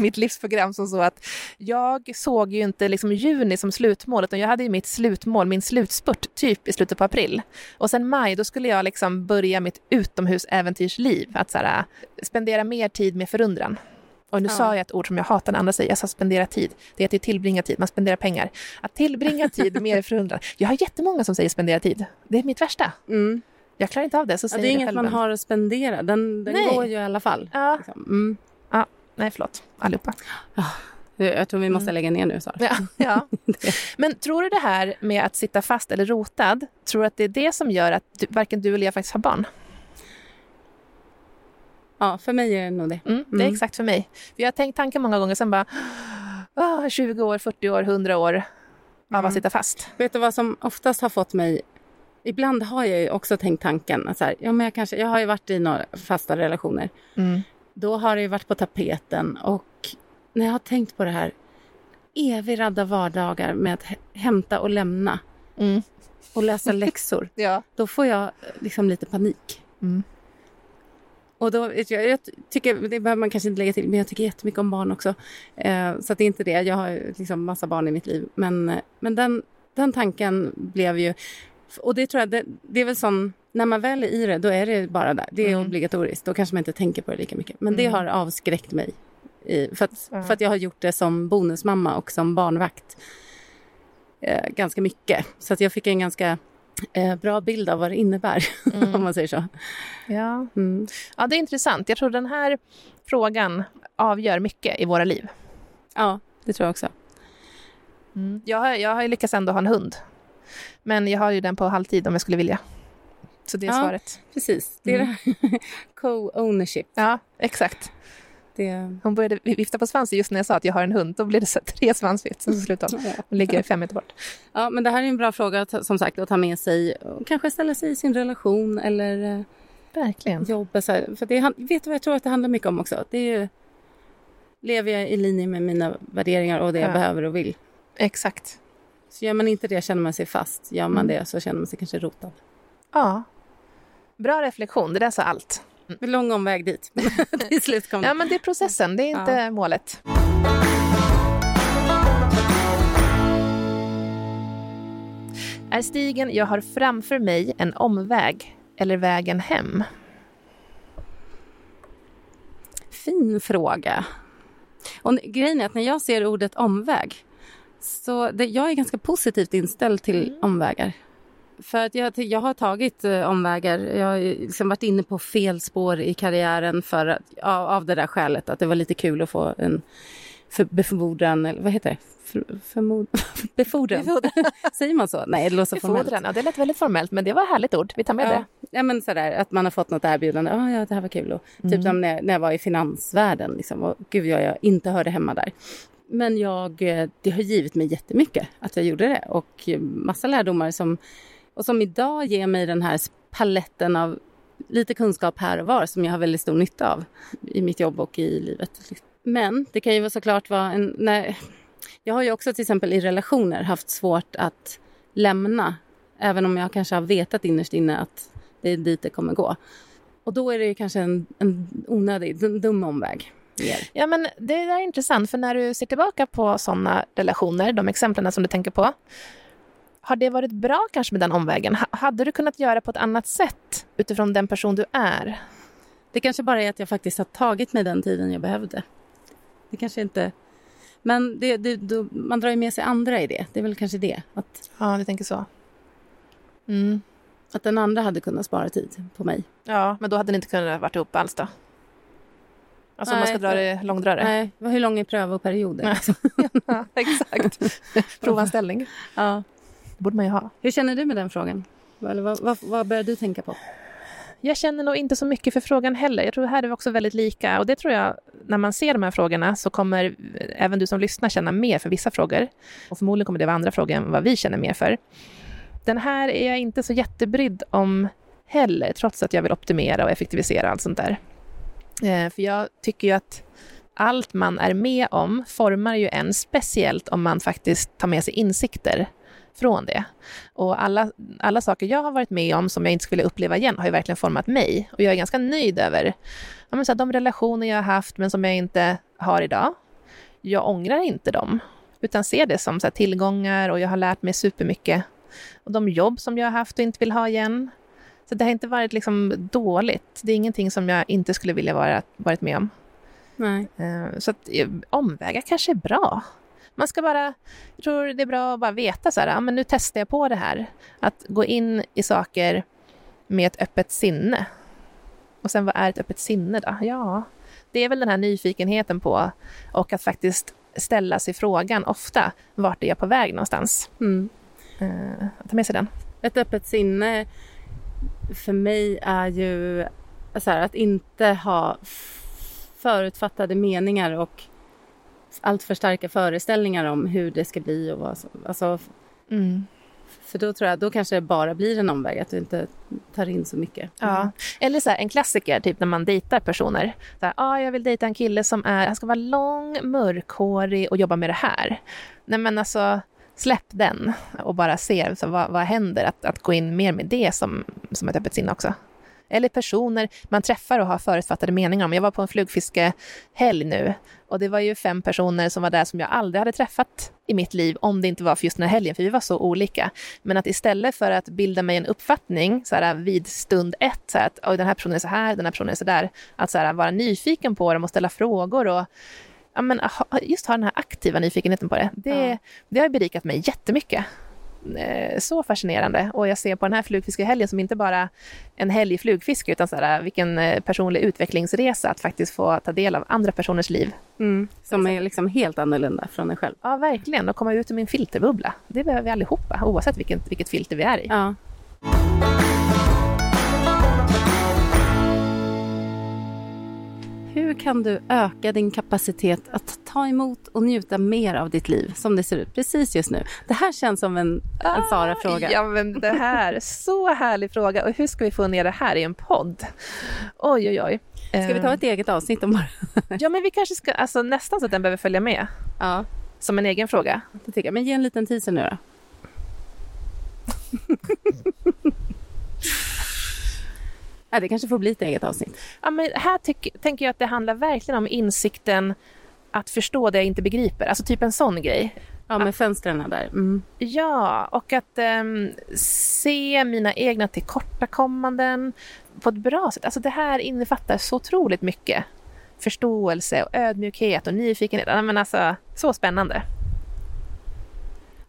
mitt livsprogram som så att jag såg ju inte liksom juni som slutmål. Utan jag hade ju mitt slutmål, min slutspurt typ i slutet på april. Och sen maj, då skulle jag liksom börja mitt utomhusäventyrsliv. Att så här, spendera mer tid med förundran. Och nu sa jag ett ord som jag hatar när andra säger. Jag sa spendera tid. Det heter ju tillbringa tid. Man spenderar pengar. Att tillbringa tid mer förundran. Jag har jättemånga som säger spendera tid. Det är mitt värsta. Jag klarar inte av det, så säger det är inget man har att spendera. Den går ju i alla fall. Ja. Liksom. Ja. Nej, förlåt. Allihopa. Jag tror vi måste lägga ner nu, Sara. Ja. Men tror du det här med att sitta fast eller rotad, tror du att det är det som gör att varken du eller jag faktiskt har barn? Ja, för mig är det nog det. Det är exakt för mig. För jag har tänkt tanken många gånger, sen bara 20 år, 40 år, 100 år av att sitta fast. Vet du vad som oftast har fått mig? Ibland har jag ju också tänkt tanken att så här, men jag har ju varit i några fasta relationer. Då har det ju varit på tapeten, och när jag har tänkt på det här evig radda vardagar med att hämta och lämna och läsa läxor då får jag liksom lite panik. Och då, jag tycker, det behöver man kanske inte lägga till, men jag tycker jättemycket om barn också, så att det är inte det, jag har liksom massa barn i mitt liv, men den tanken blev ju. Och det tror jag, det är väl som när man väl är i det, då är det bara där. Det är obligatoriskt, då kanske man inte tänker på det lika mycket. Men det har avskräckt mig för att jag har gjort det som bonusmamma och som barnvakt ganska mycket. Så att jag fick en ganska bra bild av vad det innebär, om man säger så. Ja. Ja, det är intressant. Jag tror den här frågan avgör mycket i våra liv. Ja, det tror jag också. Jag har ju lyckats ändå ha en hund. Men jag har ju den på halvtid om jag skulle vilja. Så det är svaret. Precis. Det är det. Co-ownership. Ja, exakt. Hon började vifta på svansen just när jag sa att jag har en hund. Då blev det så 3 svansvift. Så slutade hon. Hon ligger 5 meter bort. Ja, men det här är en bra fråga som sagt att ta med sig. Och kanske ställa sig i sin relation eller verkligen jobba. Så här. För det, vet du vad jag tror att det handlar mycket om också? Det är ju lever jag i linje med mina värderingar och det jag behöver och vill. Exakt. Så gör man inte det känner man sig fast. Gör man det så känner man sig kanske rotad. Ja. Bra reflektion, det där sa allt. Det är lång omväg dit. Till slut kom det. Ja, men det är processen, det är inte målet. Är stigen jag har framför mig en omväg eller vägen hem? Fin fråga. Och grejen är att när jag ser ordet omväg så jag är ganska positivt inställd till omvägar. För att jag har tagit omvägar. Jag har liksom varit inne på fel spår i karriären för att, av det där skälet. Att det var lite kul att få en befordran. Eller vad heter det? Befordran. Säger man så? Nej, det låter formellt. Ja, det lät väldigt formellt, men det var ett härligt ord. Vi tar med det. Ja, men sådär, att man har fått något erbjudande. Ja, det här var kul. Och, typ som när jag var i finansvärlden. Liksom, och gud, jag inte hörde hemma där. Men det har givit mig jättemycket att jag gjorde det. Och massa lärdomar som idag ger mig den här paletten av lite kunskap här och var som jag har väldigt stor nytta av i mitt jobb och i livet. Men det kan ju såklart vara jag har ju också till exempel i relationer haft svårt att lämna. Även om jag kanske har vetat innerst inne att det är dit det kommer gå. Och då är det ju kanske en onödig, en dum omväg. Ja, men det är intressant, för när du ser tillbaka på sådana relationer, de exemplen som du tänker på, har det varit bra kanske med den omvägen? Hade du kunnat göra på ett annat sätt utifrån den person du är? Det kanske bara är att jag faktiskt har tagit mig den tiden jag behövde. Det kanske inte... Men man drar ju med sig andra i det. Det är väl kanske det. Ja, du tänker så. Mm. Att den andra hade kunnat spara tid på mig. Ja, men då hade ni inte kunnat vara ihop alls då? Alltså nej, man ska dra det långdrare. Nej, hur lång är prövoperioden? Liksom? Ja, exakt. Provanställning. Ja. Det borde man ju ha. Hur känner du med den frågan? Eller vad börjar du tänka på? Jag känner nog inte så mycket för frågan heller. Jag tror det här är också väldigt lika. Och det tror jag, när man ser de här frågorna så kommer även du som lyssnar känna mer för vissa frågor. Och förmodligen kommer det vara andra frågor än vad vi känner mer för. Den här är jag inte så jättebrydd om heller, trots att jag vill optimera och effektivisera allt sånt där. För jag tycker ju att allt man är med om formar ju en, speciellt om man faktiskt tar med sig insikter från det. Och alla saker jag har varit med om som jag inte skulle uppleva igen har ju verkligen format mig. Och jag är ganska nöjd över så här, de relationer jag har haft men som jag inte har idag. Jag ångrar inte dem utan ser det som så här, tillgångar, och jag har lärt mig supermycket. Och de jobb som jag har haft och inte vill ha igen. Så det har inte varit liksom dåligt. Det är ingenting som jag inte skulle vilja varit med om. Nej. Så att omvägar kanske är bra. Man ska bara, jag tror det är bra att bara veta så här, men nu testar jag på det här. Att gå in i saker med ett öppet sinne. Och sen vad är ett öppet sinne då? Ja, det är väl den här nyfikenheten på, och att faktiskt ställa sig frågan ofta, vart är jag på väg någonstans? Mm. Ta med sig den. Ett öppet sinne för mig är ju så här, att inte ha förutfattade meningar och allt för starka föreställningar om hur det ska bli och vad som, alltså, för då tror jag då kanske det bara blir en omväg att du inte tar in så mycket. Ja. Eller så här, en klassiker typ när man dejtar personer så här, jag vill dejta en kille som han ska vara lång, mörkhårig och jobba med det här. Nej, men alltså släpp den och bara se så vad händer, att gå in mer med det som ett öppet sinne också. Eller personer man träffar och har förutfattade meningar om. Jag var på en flugfiskehelg nu och det var ju 5 personer som var där som jag aldrig hade träffat i mitt liv om det inte var för just den här helgen, för vi var så olika. Men att istället för att bilda mig en uppfattning så här, vid stund 1 så här, att den här personen är så här, den här personen är så där, att så här, vara nyfiken på dem och ställa frågor och men just ha den här aktiva nyfikenheten på det. Det har berikat mig jättemycket. Så fascinerande. Och jag ser på den här flugfiskehelgen som inte bara en helg i flugfiske, utan så här, vilken personlig utvecklingsresa att faktiskt få ta del av andra personers liv. Som är liksom helt annorlunda från en själv. Ja, verkligen. Och komma ut ur min filterbubbla. Det behöver vi allihopa, oavsett vilket filter vi är i. Ja. Hur kan du öka din kapacitet att ta emot och njuta mer av ditt liv som det ser ut precis just nu. Det här känns som en Sara-fråga. Ja, men det här, så härlig fråga. Och hur ska vi få ner det här i en podd? Oj, oj, oj. Ska vi ta ett eget avsnitt om bara? Ja, men vi kanske ska, alltså nästan så att den behöver följa med. Ja. Som en egen fråga. Det tycker jag. Men ge en liten teaser nu då. Ja, det kanske får bli ett eget avsnitt. Ja, men här tänker jag att det handlar verkligen om insikten att förstå det jag inte begriper. Alltså typ en sån grej. Ja, med fönstren där. Mm. Ja, och att se mina egna tillkortakommanden på ett bra sätt. Alltså det här innefattar så otroligt mycket. Förståelse och ödmjukhet och nyfikenhet. Ja, men alltså, så spännande.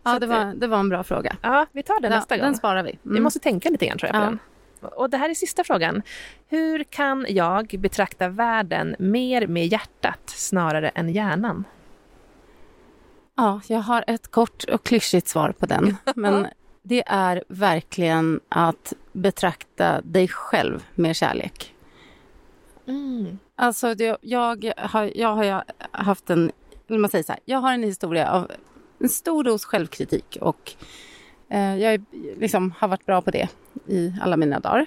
Ja, så det var en bra fråga. Ja, vi tar den nästa gång. Den sparar vi. Mm. Vi måste tänka lite grann tror jag på den. Och det här är sista frågan. Hur kan jag betrakta världen mer med hjärtat snarare än hjärnan? Ja, jag har ett kort och klyschigt svar på den. Men det är verkligen att betrakta dig själv med kärlek. Mm. Alltså, jag har haft en... Man säger så här, jag har en historia av en stor dos självkritik och... Jag liksom har varit bra på det i alla mina dagar.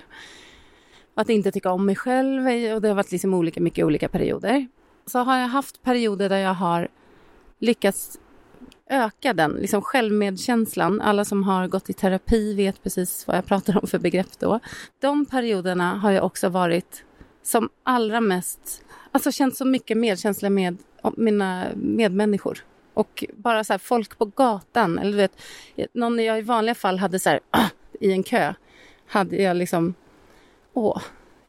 Att inte tycka om mig själv, och det har varit liksom mycket olika perioder. Så har jag haft perioder där jag har lyckats öka den liksom självmedkänslan. Alla som har gått i terapi vet precis vad jag pratar om för begrepp då. De perioderna har jag också varit som allra mest, alltså känt så mycket medkänsla med mina medmänniskor. Och bara så här, folk på gatan eller du vet, någon jag i vanliga fall hade så här, i en kö hade jag liksom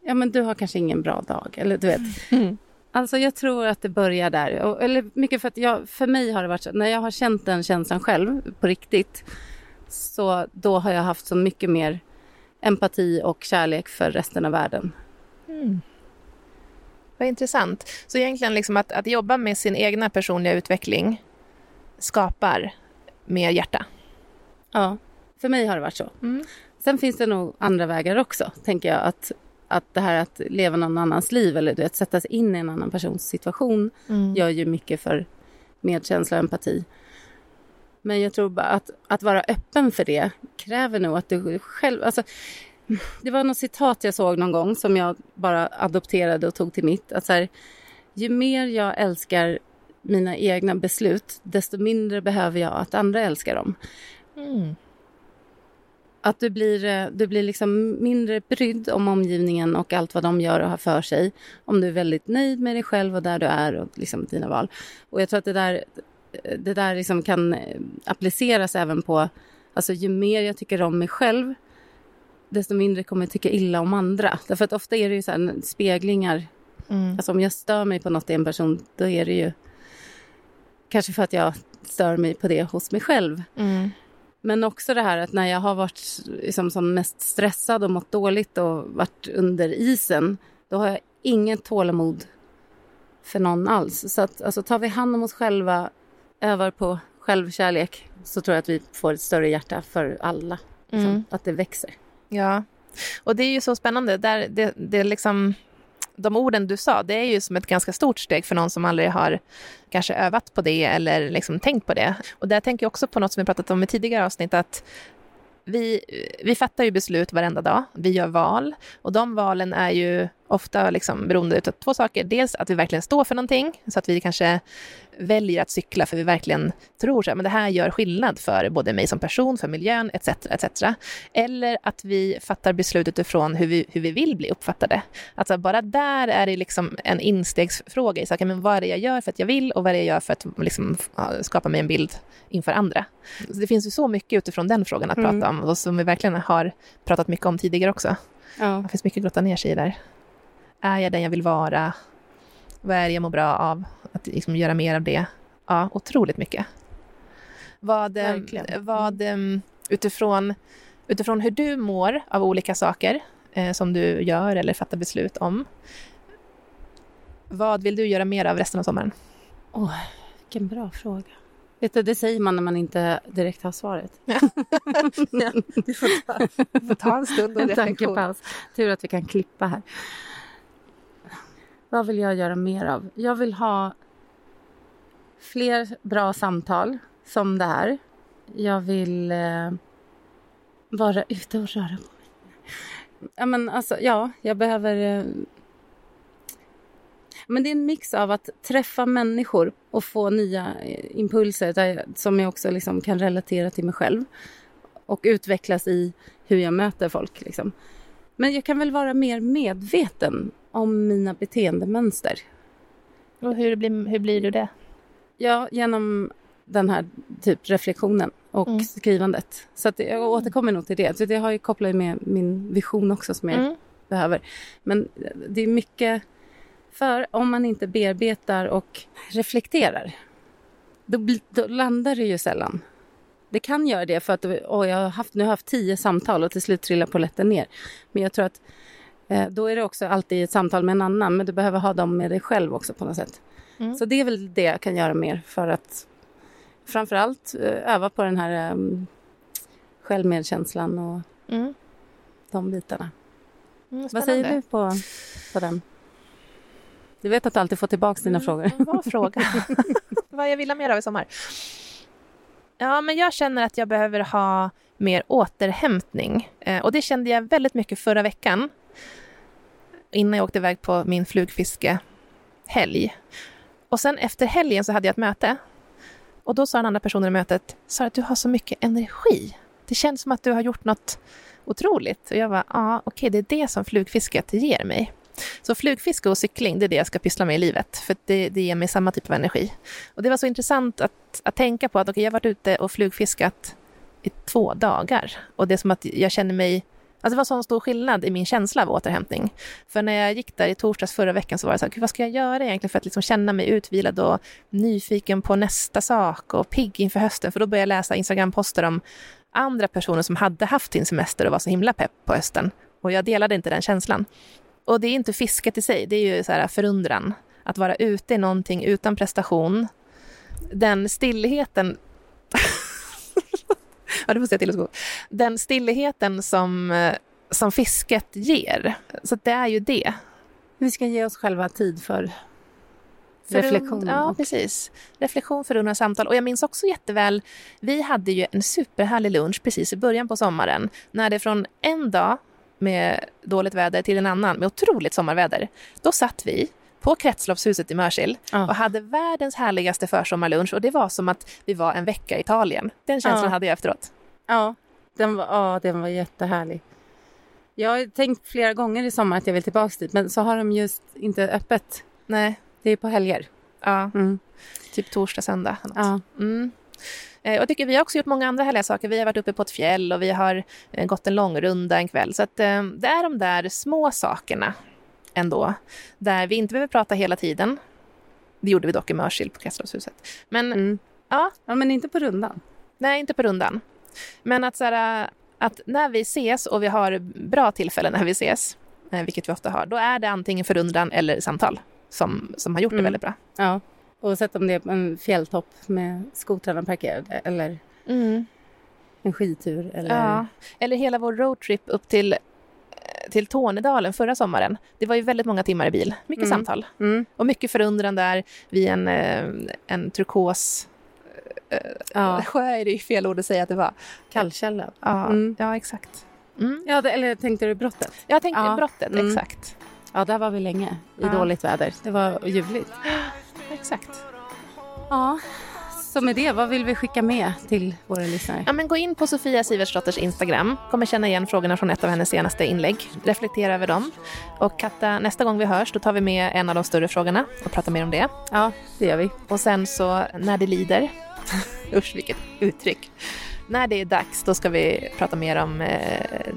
ja men du har kanske ingen bra dag eller du vet. Mm. Alltså jag tror att det börjar där och, eller mycket för att för mig har det varit så när jag har känt den känslan själv på riktigt så då har jag haft så mycket mer empati och kärlek för resten av världen. Mm. Vad intressant. Så egentligen liksom att jobba med sin egna personliga utveckling skapar mer hjärta. Ja, för mig har det varit så. Mm. Sen finns det nog andra vägar också, tänker jag. Att det här att leva någon annans liv eller att sätta sig in i en annan persons situation gör ju mycket för medkänsla och empati. Men jag tror bara att vara öppen för det kräver nog att du själv... Alltså, det var något citat jag såg någon gång som jag bara adopterade och tog till mitt. Att så här, ju mer jag älskar mina egna beslut, desto mindre behöver jag att andra älskar dem. Mm. Att du blir liksom mindre brydd om omgivningen och allt vad de gör och har för sig. Om du är väldigt nöjd med dig själv och där du är och liksom dina val. Och jag tror att det där liksom kan appliceras även på, alltså ju mer jag tycker om mig själv, desto mindre kommer jag tycka illa om andra. Därför att ofta är det ju så här speglingar. Mm. Alltså om jag stör mig på något i en person, då är det ju kanske för att jag stör mig på det hos mig själv. Mm. Men också det här att när jag har varit liksom som mest stressad och mått dåligt och varit under isen, då har jag inget tålamod för någon alls. Så att, alltså, tar vi hand om oss själva, övar på självkärlek, så tror jag att vi får ett större hjärta för alla. Liksom, att det växer. Ja, och det är ju så spännande. Där det är liksom, de orden du sa, det är ju som ett ganska stort steg för någon som aldrig har kanske övat på det eller liksom tänkt på det. Och där tänker jag också på något som vi pratat om i tidigare avsnitt, att vi fattar ju beslut varenda dag. Vi gör val och de valen är ju ofta liksom beroende av två saker. Dels att vi verkligen står för någonting, så att vi kanske väljer att cykla för vi verkligen tror att det här gör skillnad för både mig som person, för miljön, etc. etc. Eller att vi fattar beslut utifrån hur vi vill bli uppfattade. Alltså bara där är det liksom en instegsfråga i saker, men vad är det jag gör för att jag vill och vad är det jag gör för att liksom skapa mig en bild inför andra. Så det finns ju så mycket utifrån den frågan att prata om och som vi verkligen har pratat mycket om tidigare också. Ja. Det finns mycket att grotta ner sig i där. Är jag den jag vill vara? Vad är det jag mår bra av? Att liksom göra mer av det. Ja, otroligt mycket. Vad utifrån hur du mår av olika saker som du gör eller fattar beslut om. Vad vill du göra mer av resten av sommaren? Vilken bra fråga. Vet du, det säger man när man inte direkt har svaret. Ja. Ja, du får ta en stund och reflektion. Tur att vi kan klippa här. Vad vill jag göra mer av? Jag vill ha fler bra samtal som det här. Jag vill vara ute och röra på mig. Ja, men alltså, ja, jag behöver... Men det är en mix av att träffa människor och få nya impulser där, som jag också liksom kan relatera till mig själv. Och utvecklas i hur jag möter folk. Liksom. Men jag kan väl vara mer medveten om mina beteendemönster. Och hur blir du det? Ja, genom den här typ reflektionen och skrivandet. Så att jag återkommer nog till det. Så det har ju kopplat med min vision också som jag behöver. Men det är mycket... För om man inte bearbetar och reflekterar, då landar det ju sällan. Det kan göra det för att jag har haft 10 samtal och till slut trillar polletten ner. Men jag tror att då är det också alltid ett samtal med en annan. Men du behöver ha dem med dig själv också på något sätt. Mm. Så det är väl det jag kan göra mer för att framförallt öva på den här självmedkänslan och de bitarna. Mm, vad säger du på den? Du vet att du alltid får tillbaka dina frågor. Vad fråga? Vad jag vill ha mer av i sommar? Ja, men jag känner att jag behöver ha mer återhämtning. Och det kände jag väldigt mycket förra veckan. Innan jag åkte iväg på min flugfiskehelg. Och sen efter helgen så hade jag ett möte. Och då sa den andra personen i mötet, Sara, att du har så mycket energi. Det känns som att du har gjort något otroligt. Och jag var, okej, det är det som flugfisket ger mig. Så flugfiske och cykling, det är det jag ska pyssla med i livet. För det ger mig samma typ av energi. Och det var så intressant att tänka på att jag har varit ute och flugfiskat i 2 dagar. Och det är som att jag känner mig... Alltså det var sån stor skillnad i min känsla av återhämtning. För när jag gick där i torsdags förra veckan så var det så här, vad ska jag göra egentligen för att liksom känna mig utvilad och nyfiken på nästa sak och pigg inför hösten. För då började jag läsa Instagram-poster om andra personer som hade haft sin semester och var så himla pepp på hösten. Och jag delade inte den känslan. Och det är inte fisket i sig, det är ju så här förundran. Att vara ute i någonting utan prestation. Den stillheten... ja, det måste jag till och gå. Den stillheten som fisket ger. Så det är ju det. Vi ska ge oss själva tid för reflektion. Ja, precis. Reflektion, förundran, samtal. Och jag minns också jätteväl, vi hade ju en superhärlig lunch precis i början på sommaren. När det från en dag... med dåligt väder till en annan med otroligt sommarväder. Då satt vi på Kretsloppshuset i Mörsil och hade världens härligaste försommarlunch och det var som att vi var en vecka i Italien. Den känslan hade jag efteråt. Ja, den var jättehärlig. Jag har tänkt flera gånger i sommar att jag vill tillbaka dit, men så har de just inte öppet. Nej, det är på helger. Ja. Mm. Typ torsdag, söndag. Ja. Mm. Och tycker vi har också gjort många andra härliga saker. Vi har varit uppe på ett fjäll och vi har gått en lång runda en kväll. Så att, det är de där små sakerna ändå. Där vi inte behöver prata hela tiden. Det gjorde vi dock i Mörsil på Kretsloppshuset. Men, ja, men inte på rundan. Nej, inte på rundan. Men att, så här, att när vi ses och vi har bra tillfällen när vi ses, vilket vi ofta har, då är det antingen förundran eller samtal som har gjort det väldigt bra. Ja. Och sett om det är en fjälltopp med skotrarna parkerade eller en skidtur. Eller... Ja. Eller hela vår roadtrip upp till Tornedalen förra sommaren. Det var ju väldigt många timmar i bil. Mycket samtal. Mm. Och mycket förundran där vid en turkos sjö är det ju fel ord att säga att det var. Kallkälla. Ja, ja exakt. Mm. Ja, eller tänkte du brottet? Jag tänkte brottet, exakt. Ja, där var vi länge i dåligt väder. Det var ljuvligt. Exakt. Ja, så med det, vad vill vi skicka med till våra lyssnare? Ja, men gå in på Sofia Sivertsdotters Instagram. Kommer känna igen frågorna från ett av hennes senaste inlägg. Reflektera över dem. Och Katta, nästa gång vi hörs, då tar vi med en av de större frågorna och pratar mer om det. Ja, det gör vi. Och sen så, när det lider, usch vilket uttryck. När det är dags, då ska vi prata mer om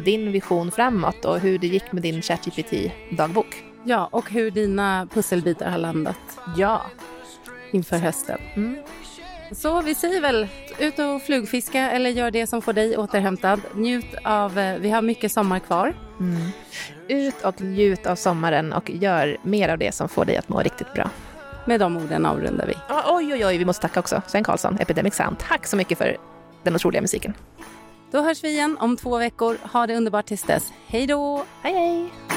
din vision framåt och hur det gick med din ChatGPT-dagbok. Ja, och hur dina pusselbitar har landat. Ja, inför hösten. Mm. Så vi säger väl, ut och flugfiska eller gör det som får dig återhämtad. Njut av, vi har mycket sommar kvar. Mm. Ut och njut av sommaren och gör mer av det som får dig att må riktigt bra. Med de orden avrundar vi. Oj, vi måste tacka också. Sven Karlsson, Epidemic Sound. Tack så mycket för den otroliga musiken. Då hörs vi igen om 2 veckor. Ha det underbart tills dess. Hej då! Hej hej!